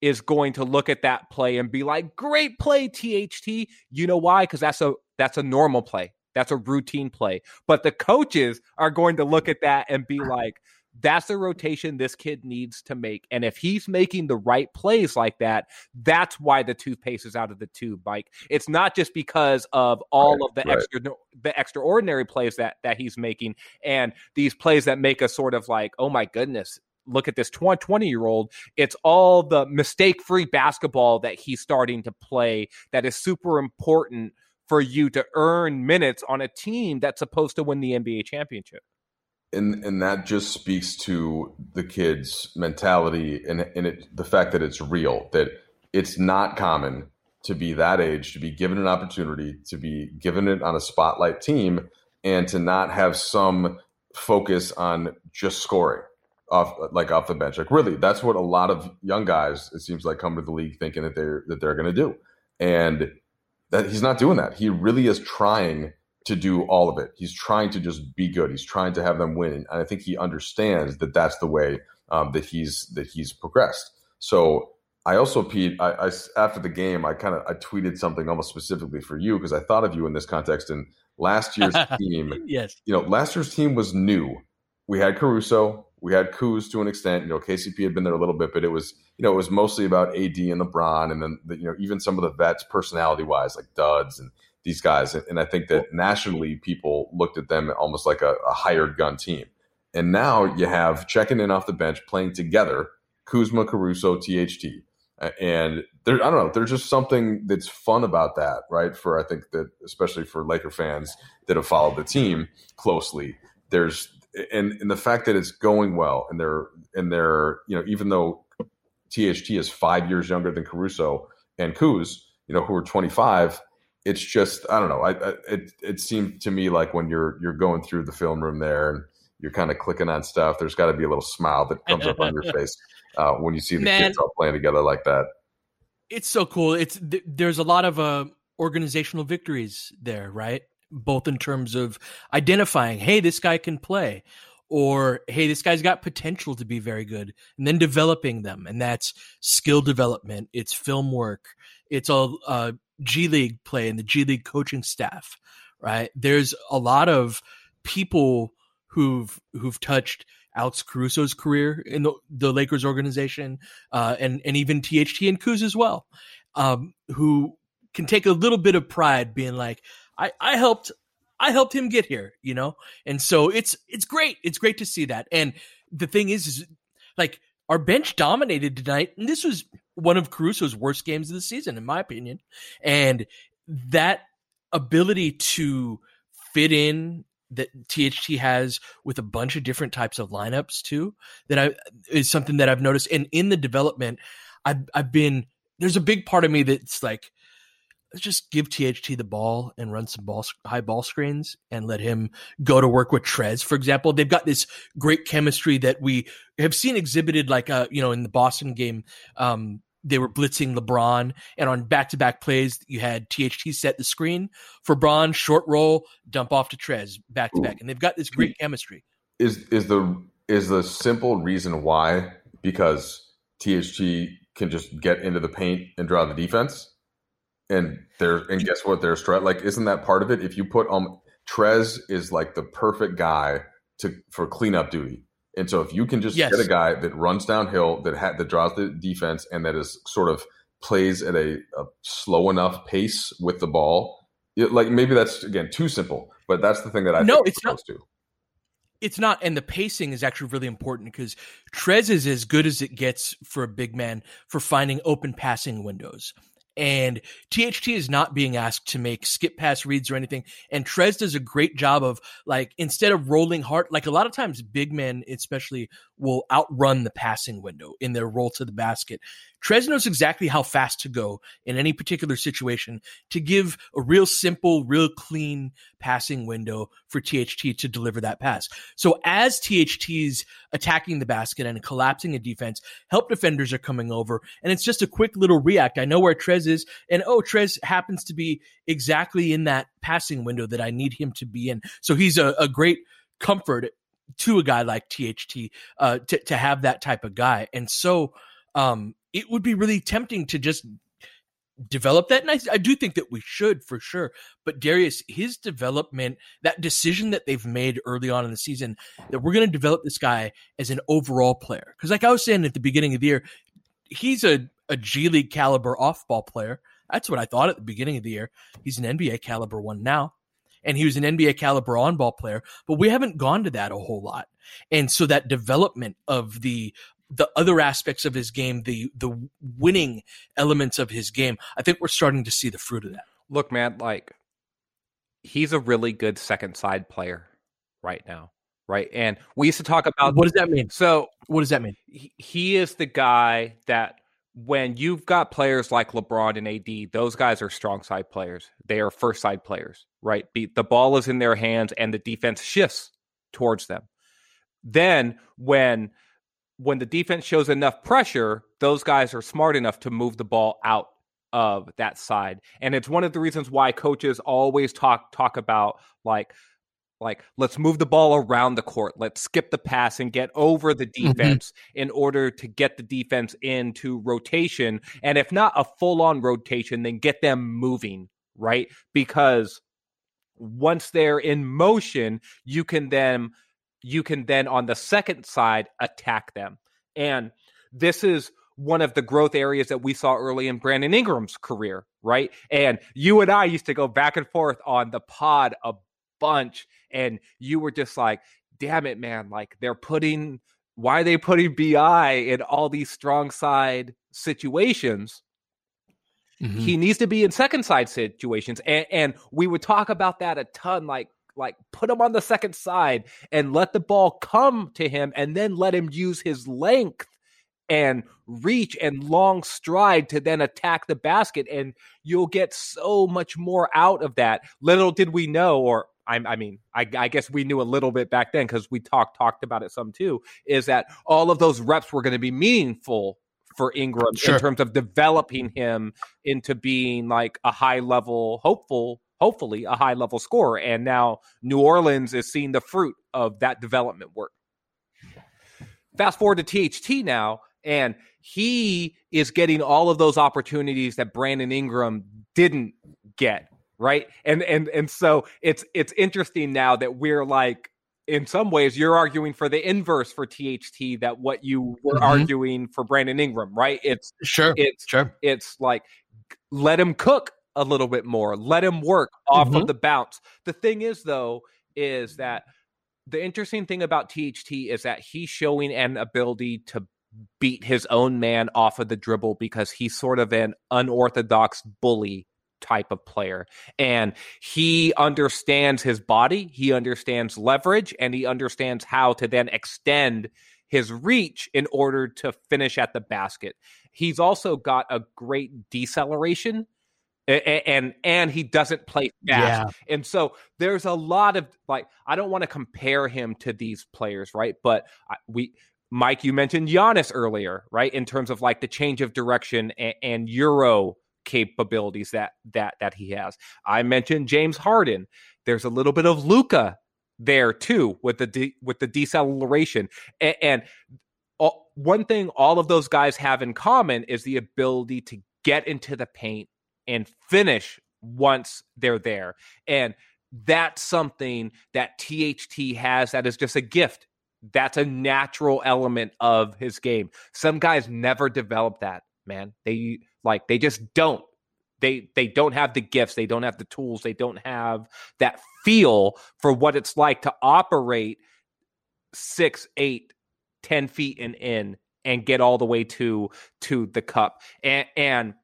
is going to look at that play and be like, great play, T H T. You know why? Because that's a that's a normal play. That's a routine play. But the coaches are going to look at that and be like, that's the rotation this kid needs to make. And if he's making the right plays like that, that's why the toothpaste is out of the tube, Mike. It's not just because of all right, of the right. extra the extraordinary plays that that he's making and these plays that make us sort of like, oh my goodness, look at this twenty-year-old. It's all the mistake-free basketball that he's starting to play that is super important for you to earn minutes on a team that's supposed to win the N B A championship. And and that just speaks to the kid's mentality and, and it, the fact that it's real, that it's not common to be that age, to be given an opportunity, to be given it on a spotlight team, and to not have some focus on just scoring. Off like off the bench, like really, that's what a lot of young guys, it seems like, come to the league thinking that they're that they're going to do, and that he's not doing that. He really is trying to do all of it. He's trying to just be good. He's trying to have them win, and I think he understands that that's the way um, that he's that he's progressed. So I also, Pete, I, I after the game, I kind of I tweeted something almost specifically for you because I thought of you in this context. And last year's team, yes, you know, last year's team was new. We had Caruso. We had Kuz to an extent, you know, K C P had been there a little bit, but it was, you know, it was mostly about A D and LeBron. And then, the, you know, even some of the vets personality wise, like Duds and these guys. And I think that nationally people looked at them almost like a, a hired gun team. And now you have checking in off the bench, playing together, Kuzma, Caruso, T H T. And there, I don't know, there's just something that's fun about that, right? For, I think that especially for Laker fans that have followed the team closely, there's, And, and the fact that it's going well, and they're and they're you know, even though T H T is five years younger than Caruso and Kuz, you know, who are twenty-five, it's just I don't know. I, I it it seemed to me like when you're you're going through the film room there and you're kind of clicking on stuff, there's got to be a little smile that comes up on your face uh, when you see the Man, kids all playing together like that. It's so cool. It's th- there's a lot of uh, organizational victories there, right? Both in terms of identifying, hey, this guy can play, or hey, this guy's got potential to be very good, and then developing them. And that's skill development. It's film work. It's all uh, G League play and the G League coaching staff, right? There's a lot of people who've who've touched Alex Caruso's career in the, the Lakers organization, uh, and, and even T H T and Kuz as well, um, who can take a little bit of pride being like, I, I helped I helped him get here, you know? And so it's it's great. It's great to see that. And the thing is, is like our bench dominated tonight, and this was one of Caruso's worst games of the season, in my opinion. And that ability to fit in that T H T has with a bunch of different types of lineups too, that I is something that I've noticed. And in the development, I've I've been there's a big part of me that's like, let's just give T H T the ball and run some ball, high ball screens and let him go to work with Trez, for example. They've got this great chemistry that we have seen exhibited, like, uh, you know, in the Boston game, um, they were blitzing LeBron, and on back-to-back plays, you had T H T set the screen for Bron, short roll, dump off to Trez, back-to-back. And they've got this great chemistry. Is is the is the simple reason why? Because T H G can just get into the paint and draw the defense. And they're, and guess what? There's Trez. Like, isn't that part of it? If you put um, Trez is like the perfect guy to for cleanup duty. And so if you can just yes. get a guy that runs downhill, that ha- that draws the defense, and that is sort of plays at a, a slow enough pace with the ball, it, like maybe that's, again, too simple. But that's the thing that I no, think it's not. To. It's not, and the pacing is actually really important because Trez is as good as it gets for a big man for finding open passing windows. And T H T is not being asked to make skip pass reads or anything. And Trez does a great job of, like, instead of rolling hard, like a lot of times big men especially will outrun the passing window in their roll to the basket. Trez knows exactly how fast to go in any particular situation to give a real simple, real clean passing window for T H T to deliver that pass. So as T H T's attacking the basket and collapsing the defense, help defenders are coming over, and it's just a quick little react. I know where Trez is, and oh, Trez happens to be exactly in that passing window that I need him to be in. So he's a, a great comfort to a guy like T H T uh, to, to have that type of guy. And so um, it would be really tempting to just develop that. And I, I do think that we should for sure. But Darius, his development, that decision that they've made early on in the season that we're going to develop this guy as an overall player. Because like I was saying at the beginning of the year, he's a, a G League caliber off-ball player. That's what I thought at the beginning of the year. He's an N B A caliber one now. And he was an N B A caliber on-ball player, but we haven't gone to that a whole lot. And so that development of the the other aspects of his game, the the winning elements of his game, I think we're starting to see the fruit of that. Look, man, like, he's a really good second side player right now, right? And we used to talk about... What does that mean? So what does that mean? He, he is the guy that... When you've got players like LeBron and A D, those guys are strong side players. They are first side players, right? The, the ball is in their hands and the defense shifts towards them. Then when when the defense shows enough pressure, those guys are smart enough to move the ball out of that side. And it's one of the reasons why coaches always talk talk about like, like let's move the ball around the court. Let's skip the pass and get over the defense mm-hmm. in order to get the defense into rotation. And if not a full-on rotation, then get them moving, right? Because once they're in motion, you can then you can then on the second side attack them. And this is one of the growth areas that we saw early in Brandon Ingram's career, right? And you and I used to go back and forth on the pod a bunch. And you were just like, damn it, man, like they're putting, why are they putting B I in all these strong side situations? Mm-hmm. He needs to be in second side situations. And, and we would talk about that a ton, like, like put him on the second side and let the ball come to him and then let him use his length and reach and long stride to then attack the basket. And you'll get so much more out of that. Little did we know, or I, I mean, I, I guess we knew a little bit back then because we talked talked about it some too, is that all of those reps were going to be meaningful for Ingram sure. in terms of developing him into being like a high-level hopeful, hopefully a high-level scorer. And now New Orleans is seeing the fruit of that development work. Fast forward to T H T now, and he is getting all of those opportunities that Brandon Ingram didn't get. Right. And, and, and so it's, it's interesting now that we're like, in some ways you're arguing for the inverse for T H T that what you were mm-hmm. arguing for Brandon Ingram, right? It's sure. It's sure. It's like, let him cook a little bit more, let him work off mm-hmm. of the bounce. The thing is though, is that the interesting thing about T H T is that he's showing an ability to beat his own man off of the dribble because he's sort of an unorthodox bully type of player, and he understands his body, he understands leverage, and he understands how to then extend his reach in order to finish at the basket. He's also got a great deceleration, and and, and he doesn't play fast. Yeah. And so there's a lot of, like, I don't want to compare him to these players, right? But we Mike, you mentioned Giannis earlier, right? In terms of like the change of direction and, and Euro capabilities that that that he has. I mentioned James Harden. There's a little bit of Luka there too with the de- with the deceleration, and, and all, one thing all of those guys have in common is the ability to get into the paint and finish once they're there. And that's something that T H T has that is just a gift. That's a natural element of his game. Some guys never develop that, man. They like they just don't. They they don't have the gifts. They don't have the tools. They don't have that feel for what it's like to operate six, eight, ten feet and in and get all the way to to the cup. And, and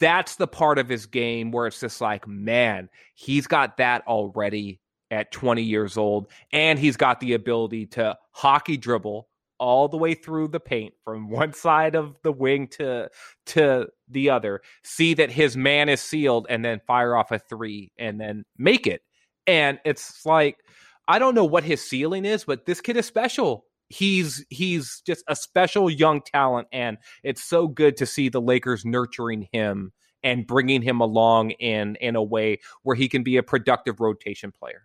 that's the part of his game where it's just like, man, he's got that already at twenty years old, and he's got the ability to hockey dribble all the way through the paint from one side of the wing to to the other, see that his man is sealed, and then fire off a three and then make it. And it's like, I don't know what his ceiling is, but this kid is special. He's he's just a special young talent, and it's so good to see the Lakers nurturing him and bringing him along in in a way where he can be a productive rotation player.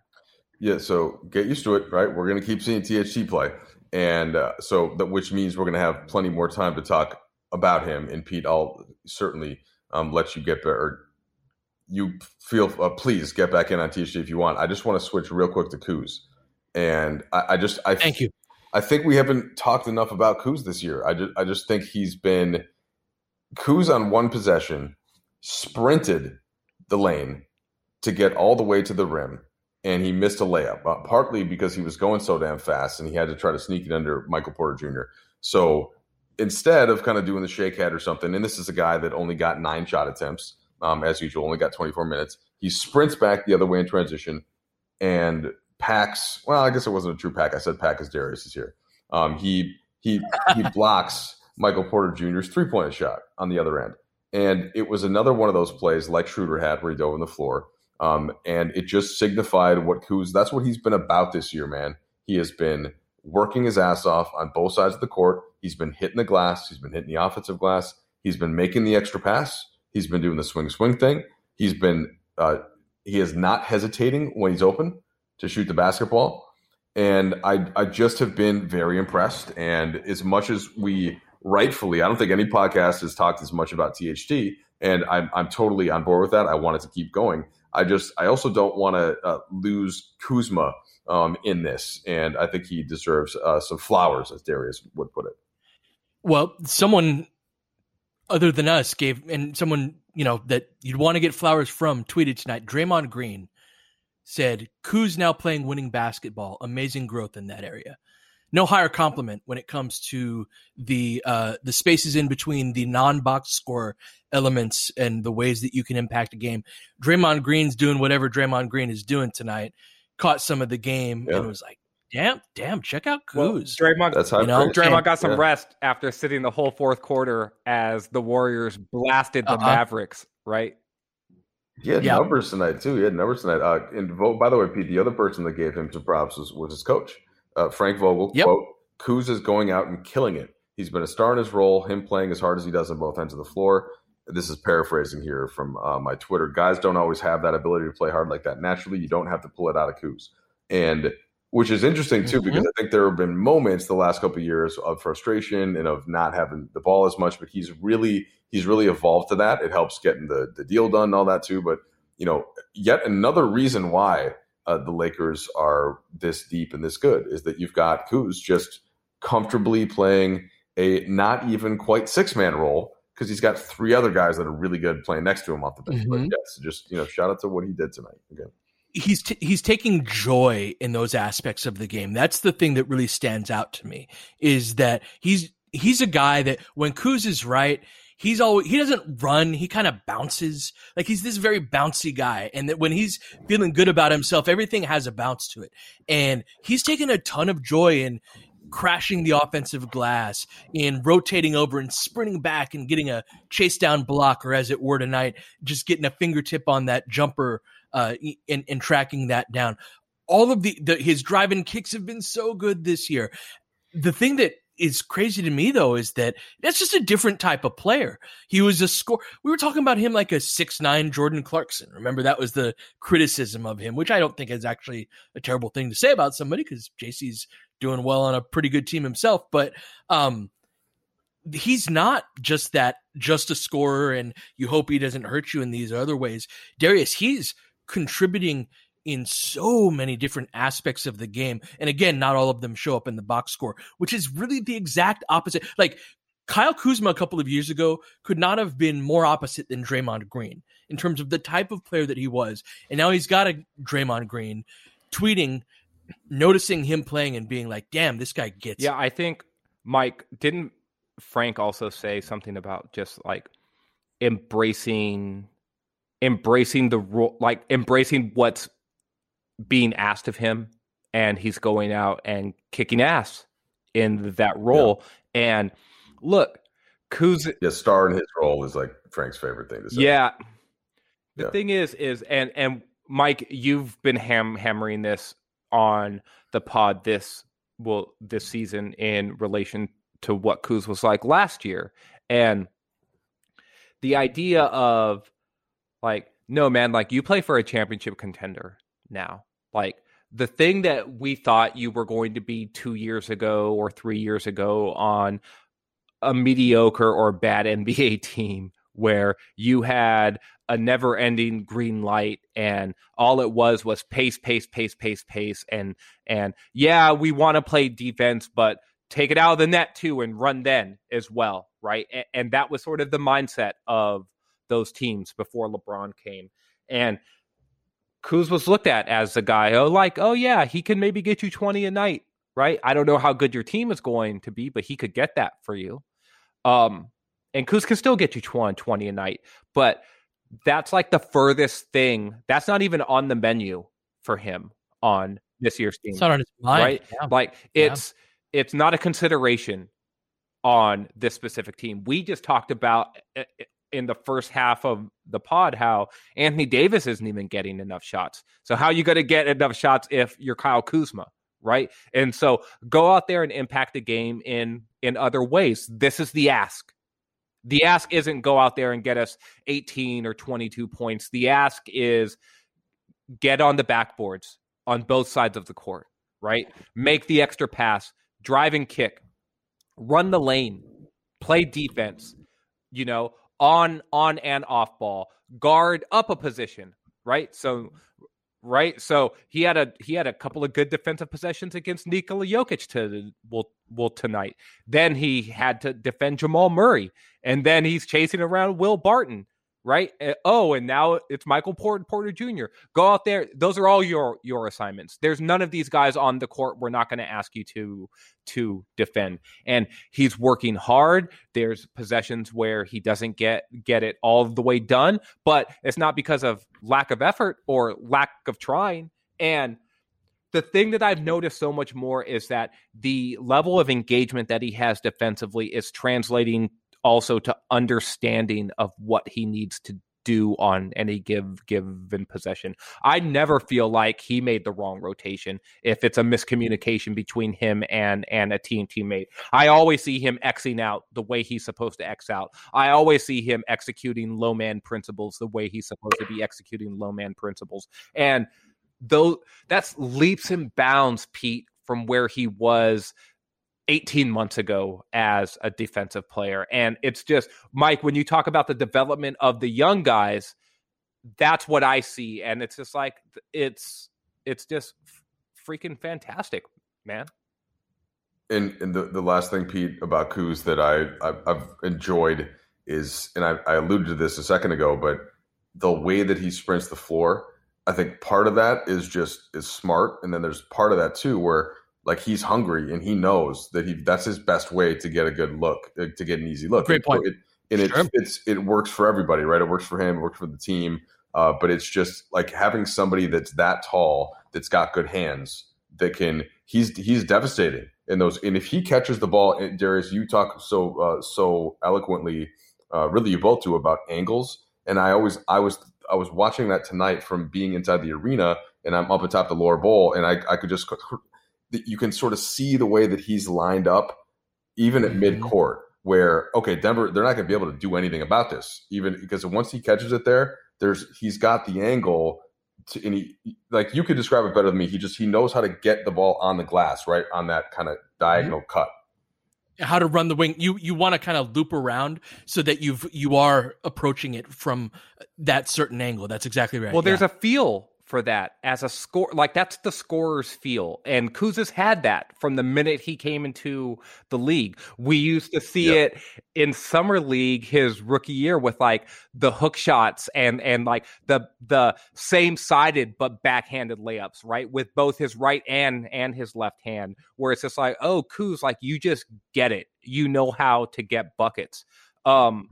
Yeah, so get used to it, right? We're going to keep seeing T H T play. And uh, so that, which means we're going to have plenty more time to talk about him. And Pete, I'll certainly um, let you get better. You feel uh, please get back in on T H T if you want. I just want to switch real quick to Kuz, and I, I just I thank you. I think we haven't talked enough about Kuz this year. I just I just think he's been Kuz on one possession, sprinted the lane to get all the way to the rim. And he missed a layup, uh, partly because he was going so damn fast and he had to try to sneak it under Michael Porter Junior So instead of kind of doing the shake head or something, and this is a guy that only got nine shot attempts, um, as usual, only got twenty-four minutes, he sprints back the other way in transition and packs. Well, I guess it wasn't a true pack. I said pack as Darius is here. Um, he he he blocks Michael Porter Junior's three-point shot on the other end. And it was another one of those plays like Schroeder had where he dove on the floor. Um, and it just signified what Kuz, that's what he's been about this year, man. He has been working his ass off on both sides of the court. He's been hitting the glass. He's been hitting the offensive glass. He's been making the extra pass. He's been doing the swing, swing thing. He's been, uh, he is not hesitating when he's open to shoot the basketball. And I, I just have been very impressed. And as much as we rightfully, I don't think any podcast has talked as much about T H T, and I'm, I'm totally on board with that. I want it to keep going. I just, I also don't want to uh, lose Kuzma um, in this, and I think he deserves uh, some flowers, as Darius would put it. Well, someone other than us gave, and someone you know that you'd want to get flowers from tweeted tonight. Draymond Green said, "Kuz now playing winning basketball. Amazing growth in that area." No higher compliment when it comes to the uh, the spaces in between the non-box score elements and the ways that you can impact a game. Draymond Green's doing whatever Draymond Green is doing tonight. Caught some of the game yeah. and was like, damn, damn, check out Kuz. Well, Draymond, that's you know? Draymond and, got some yeah. rest after sitting the whole fourth quarter as the Warriors blasted the uh-huh. Mavericks, right? He had yeah. numbers tonight, too. He had numbers tonight. Uh, and by the way, Pete, the other person that gave him some props was, was his coach. Uh, Frank Vogel, yep. quote, Kuz is going out and killing it. He's been a star in his role, him playing as hard as he does on both ends of the floor. This is paraphrasing here from uh, my Twitter. Guys don't always have that ability to play hard like that. Naturally, you don't have to pull it out of Kuz. And which is interesting, too, mm-hmm. because I think there have been moments the last couple of years of frustration and of not having the ball as much. But he's really he's really evolved to that. It helps getting the, the deal done and all that, too. But, you know, yet another reason why Uh, the Lakers are this deep and this good is that you've got Kuz just comfortably playing a not even quite six-man role because he's got three other guys that are really good playing next to him off the bench. Mm-hmm. But yes, just you know, shout out to what he did tonight again. He's t- he's taking joy in those aspects of the game. That's the thing that really stands out to me is that he's he's a guy that when Kuz is right. He's always, he doesn't run. He kind of bounces. Like he's this very bouncy guy. And that when he's feeling good about himself, everything has a bounce to it. And he's taken a ton of joy in crashing the offensive glass, in rotating over and sprinting back and getting a chase down block, or as it were tonight, just getting a fingertip on that jumper uh, and, and tracking that down. All of the, the, his drive and kicks have been so good this year. The thing that is crazy to me though is that that's just a different type of player. He was a score. We were talking about him like a six nine Jordan Clarkson. Remember that was the criticism of him, which I don't think is actually a terrible thing to say about somebody because J C's doing well on a pretty good team himself. But um, he's not just that, just a scorer and you hope he doesn't hurt you in these other ways. Darius, he's contributing in so many different aspects of the game. And again, not all of them show up in the box score, which is really the exact opposite. Like Kyle Kuzma a couple of years ago could not have been more opposite than Draymond Green in terms of the type of player that he was. And now he's got a Draymond Green tweeting, noticing him playing and being like, damn, this guy gets it. Yeah, I think, Mike, didn't Frank also say something about just like embracing, embracing the role, like embracing what's being asked of him, and he's going out and kicking ass in that role. Yeah. And look, Kuz, yeah, star in his role is like Frank's favorite thing to say. Yeah, the yeah. thing is, is and and Mike, you've been ham hammering this on the pod this well this season in relation to what Kuz was like last year, and the idea of like, no man, like you play for a championship contender now. Like the thing that we thought you were going to be two years ago or three years ago on a mediocre or bad N B A team where you had a never ending green light and all it was was pace, pace, pace, pace, pace. And, and yeah, we want to play defense, but take it out of the net too and run then as well. Right. And, and that was sort of the mindset of those teams before LeBron came. And Kuz was looked at as the guy, oh, like, oh yeah, he can maybe get you twenty a night. Right. I don't know how good your team is going to be, but he could get that for you. Um, and Kuz can still get you twenty a night, but that's like the furthest thing. That's not even on the menu for him on this year's team. It's not on his mind. Right. Yeah. Like it's, yeah. it's not a consideration on this specific team. We just talked about in the first half of the pod how Anthony Davis isn't even getting enough shots. So how are you going to get enough shots if you're Kyle Kuzma? Right. And so go out there and impact the game in, in other ways. This is the ask. The ask isn't go out there and get us eighteen or twenty-two points. The ask is get on the backboards on both sides of the court, right? Make the extra pass, drive and kick, run the lane, play defense, you know, on, on and off ball, guard up a position, right? So, right. So he had a, he had a couple of good defensive possessions against Nikola Jokic to well, well tonight. Then he had to defend Jamal Murray and then he's chasing around Will Barton. Right. Oh, and now it's Michael Porter, Porter Junior Go out there. Those are all your, your assignments. There's none of these guys on the court. We're not going to ask you to, to defend. And he's working hard. There's possessions where he doesn't get, get it all the way done, but it's not because of lack of effort or lack of trying. And the thing that I've noticed so much more is that the level of engagement that he has defensively is translating also to understanding of what he needs to do on any give given possession. I never feel like he made the wrong rotation if it's a miscommunication between him and and a team teammate. I always see him Xing out the way he's supposed to X out. I always see him executing low man principles the way he's supposed to be executing low man principles. And though that's leaps and bounds, Pete, from where he was eighteen months ago as a defensive player. And it's just, Mike, when you talk about the development of the young guys, that's what I see. And it's just like, it's, it's just freaking fantastic, man. And, and the, the last thing, Pete, about Kuz that I, I've, I've enjoyed is, and I, I alluded to this a second ago, but the way that he sprints the floor, I think part of that is just, is smart. And then there's part of that too, where like he's hungry and he knows that he that's his best way to get a good look, to get an easy look. Great point. It, and it, sure. it's, it works for everybody, right? It works for him, it works for the team. Uh, but it's just like having somebody that's that tall, that's got good hands, that can – he's he's devastating in those. And if he catches the ball, and Darius, you talk so uh, so eloquently, uh, really you both do, about angles. And I always – I was I was watching that tonight from being inside the arena, and I'm up atop the lower bowl, and I, I could just – that you can sort of see the way that he's lined up, even at midcourt, where, okay, Denver, they're not going to be able to do anything about this, even because once he catches it there, there's he's got the angle, to, and he, like you could describe it better than me. He just he knows how to get the ball on the glass, right, on that kind of diagonal mm-hmm. cut. how to run the wing. You you want to kind of loop around so that you've you are approaching it from that certain angle. That's exactly right. Well, there's yeah. a feel for that as a score. Like, that's the scorer's feel. And Kuzma's had that from the minute he came into the league. We used to see yep. it in summer league his rookie year with like the hook shots and and like the the same sided but backhanded layups, right? With both his right and and his left hand, where it's just like, oh, Kuz, like, you just get it. You know how to get buckets. Um,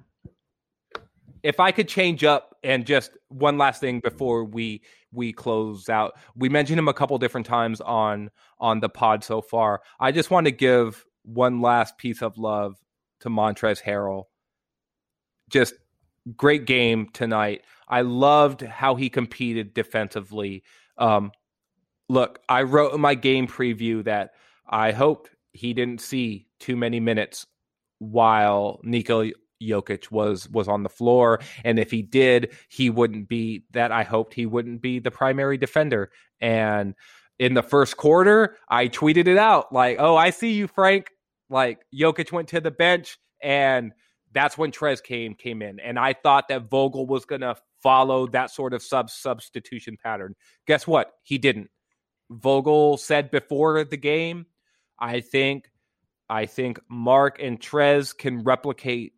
if I could change up, and just one last thing before we we close out, we mentioned him a couple different times on on the pod so far. I just want to give one last piece of love to Montrezl Harrell. Just great game tonight. I loved how he competed defensively. Um, look, I wrote in my game preview that I hoped he didn't see too many minutes while Nikola Jokic was was on the floor, and if he did, he wouldn't be that I hoped he wouldn't be the primary defender. And in the first quarter, I tweeted it out like, oh, I see you, Frank. Like, Jokic went to the bench, and that's when Trez came came in, and I thought that Vogel was gonna follow that sort of sub substitution pattern. Guess what? He didn't. Vogel said before the game, I think I think Mark and Trez can replicate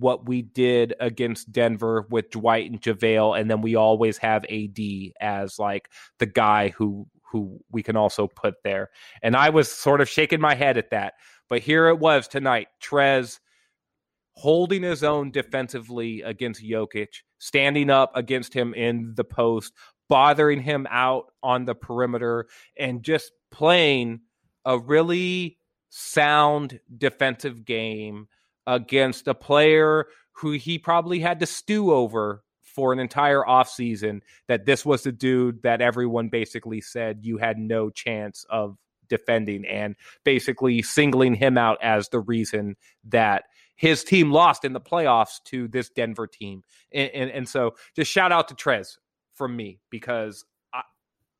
what we did against Denver with Dwight and JaVale, and then we always have A D as like the guy who who we can also put there. And I was sort of shaking my head at that, but here it was tonight. Trez holding his own defensively against Jokic, standing up against him in the post, bothering him out on the perimeter, and just playing a really sound defensive game against a player who he probably had to stew over for an entire offseason, that this was the dude that everyone basically said you had no chance of defending, and basically singling him out as the reason that his team lost in the playoffs to this Denver team. And, and, and so just shout out to Trez from me, because I,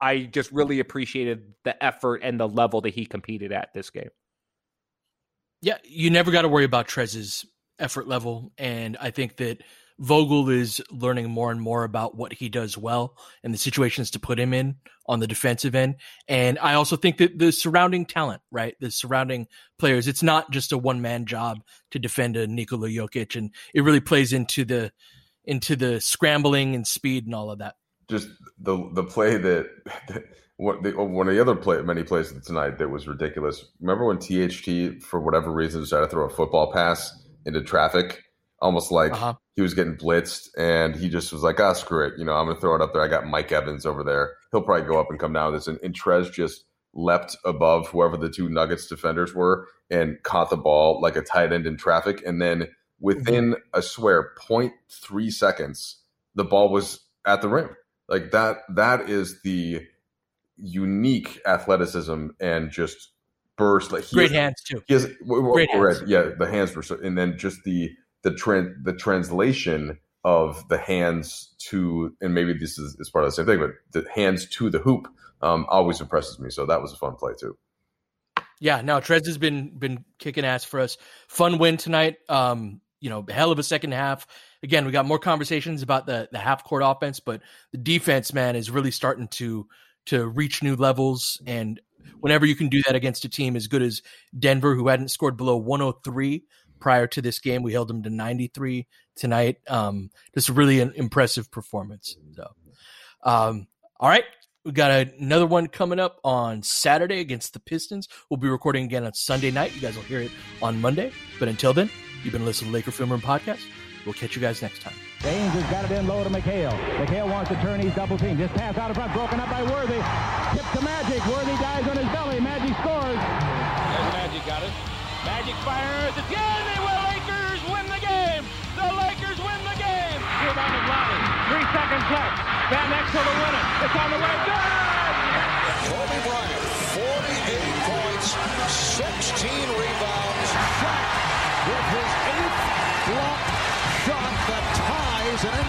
I just really appreciated the effort and the level that he competed at this game. Yeah, you never got to worry about Trez's effort level, and I think that Vogel is learning more and more about what he does well and the situations to put him in on the defensive end. And I also think that the surrounding talent, right, the surrounding players, it's not just a one-man job to defend a Nikola Jokic, and it really plays into the into the scrambling and speed and all of that. Just the the play that, that what the, one of the other play many plays tonight that was ridiculous. Remember when T H T, for whatever reason, decided to throw a football pass into traffic, almost like uh-huh. he was getting blitzed, and he just was like, "Ah, screw it, you know, I'm gonna throw it up there. I got Mike Evans over there. He'll probably go up and come down with this." And, and Trez just leapt above whoever the two Nuggets defenders were and caught the ball like a tight end in traffic. And then within, mm-hmm. I swear, zero point three seconds, the ball was at the rim. Like that, that is the unique athleticism and just burst. Like he great has, hands too. He has, well, great hands. Yeah, the hands were so, and then just the the trend, the translation of the hands to, and maybe this is, is part of the same thing, but the hands to the hoop um, always impresses me. So that was a fun play too. Yeah, no, Trez has been been kicking ass for us. Fun win tonight. Um, you know, hell of a second half. Again, we got more conversations about the, the half-court offense, but the defense, man, is really starting to to reach new levels. And whenever you can do that against a team as good as Denver, who hadn't scored below one oh three prior to this game, we held them to ninety-three tonight. Um, just really an impressive performance. So, um, all right. We got another one coming up on Saturday against the Pistons. We'll be recording again on Sunday night. You guys will hear it on Monday. But until then, you've been listening to the Laker Film Room Podcast. We'll catch you guys next time. James has got it in low to McHale. McHale wants to turn. He's double teamed. Just pass out of front. Broken up by Worthy. Tip to Magic. Worthy dives on his belly. Magic scores. There's Magic got it. Magic fires. It's good. They will. Lakers win the game. The Lakers win the game. Rebounded Lowry. Three seconds left. Van Exel to win it. It's on the way. Good. Kobe Bryant, forty-eight points, sixteen rebounds. Shot with his eighth block. That ties an N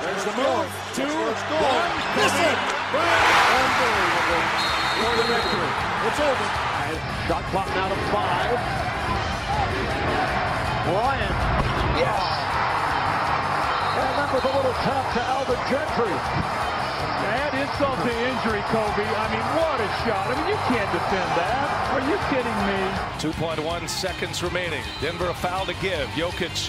There's the move. Two, one. Miss it. Unbelievable. For the victory. It's over. Shot clock out of five. Bryant. Yes. And that was a little tough to Alvin Gentry. Add insult to injury, Kobe. I mean, what a shot. I mean, you can't defend that. Are you kidding me? two point one seconds remaining. Denver a foul to give. Jokic.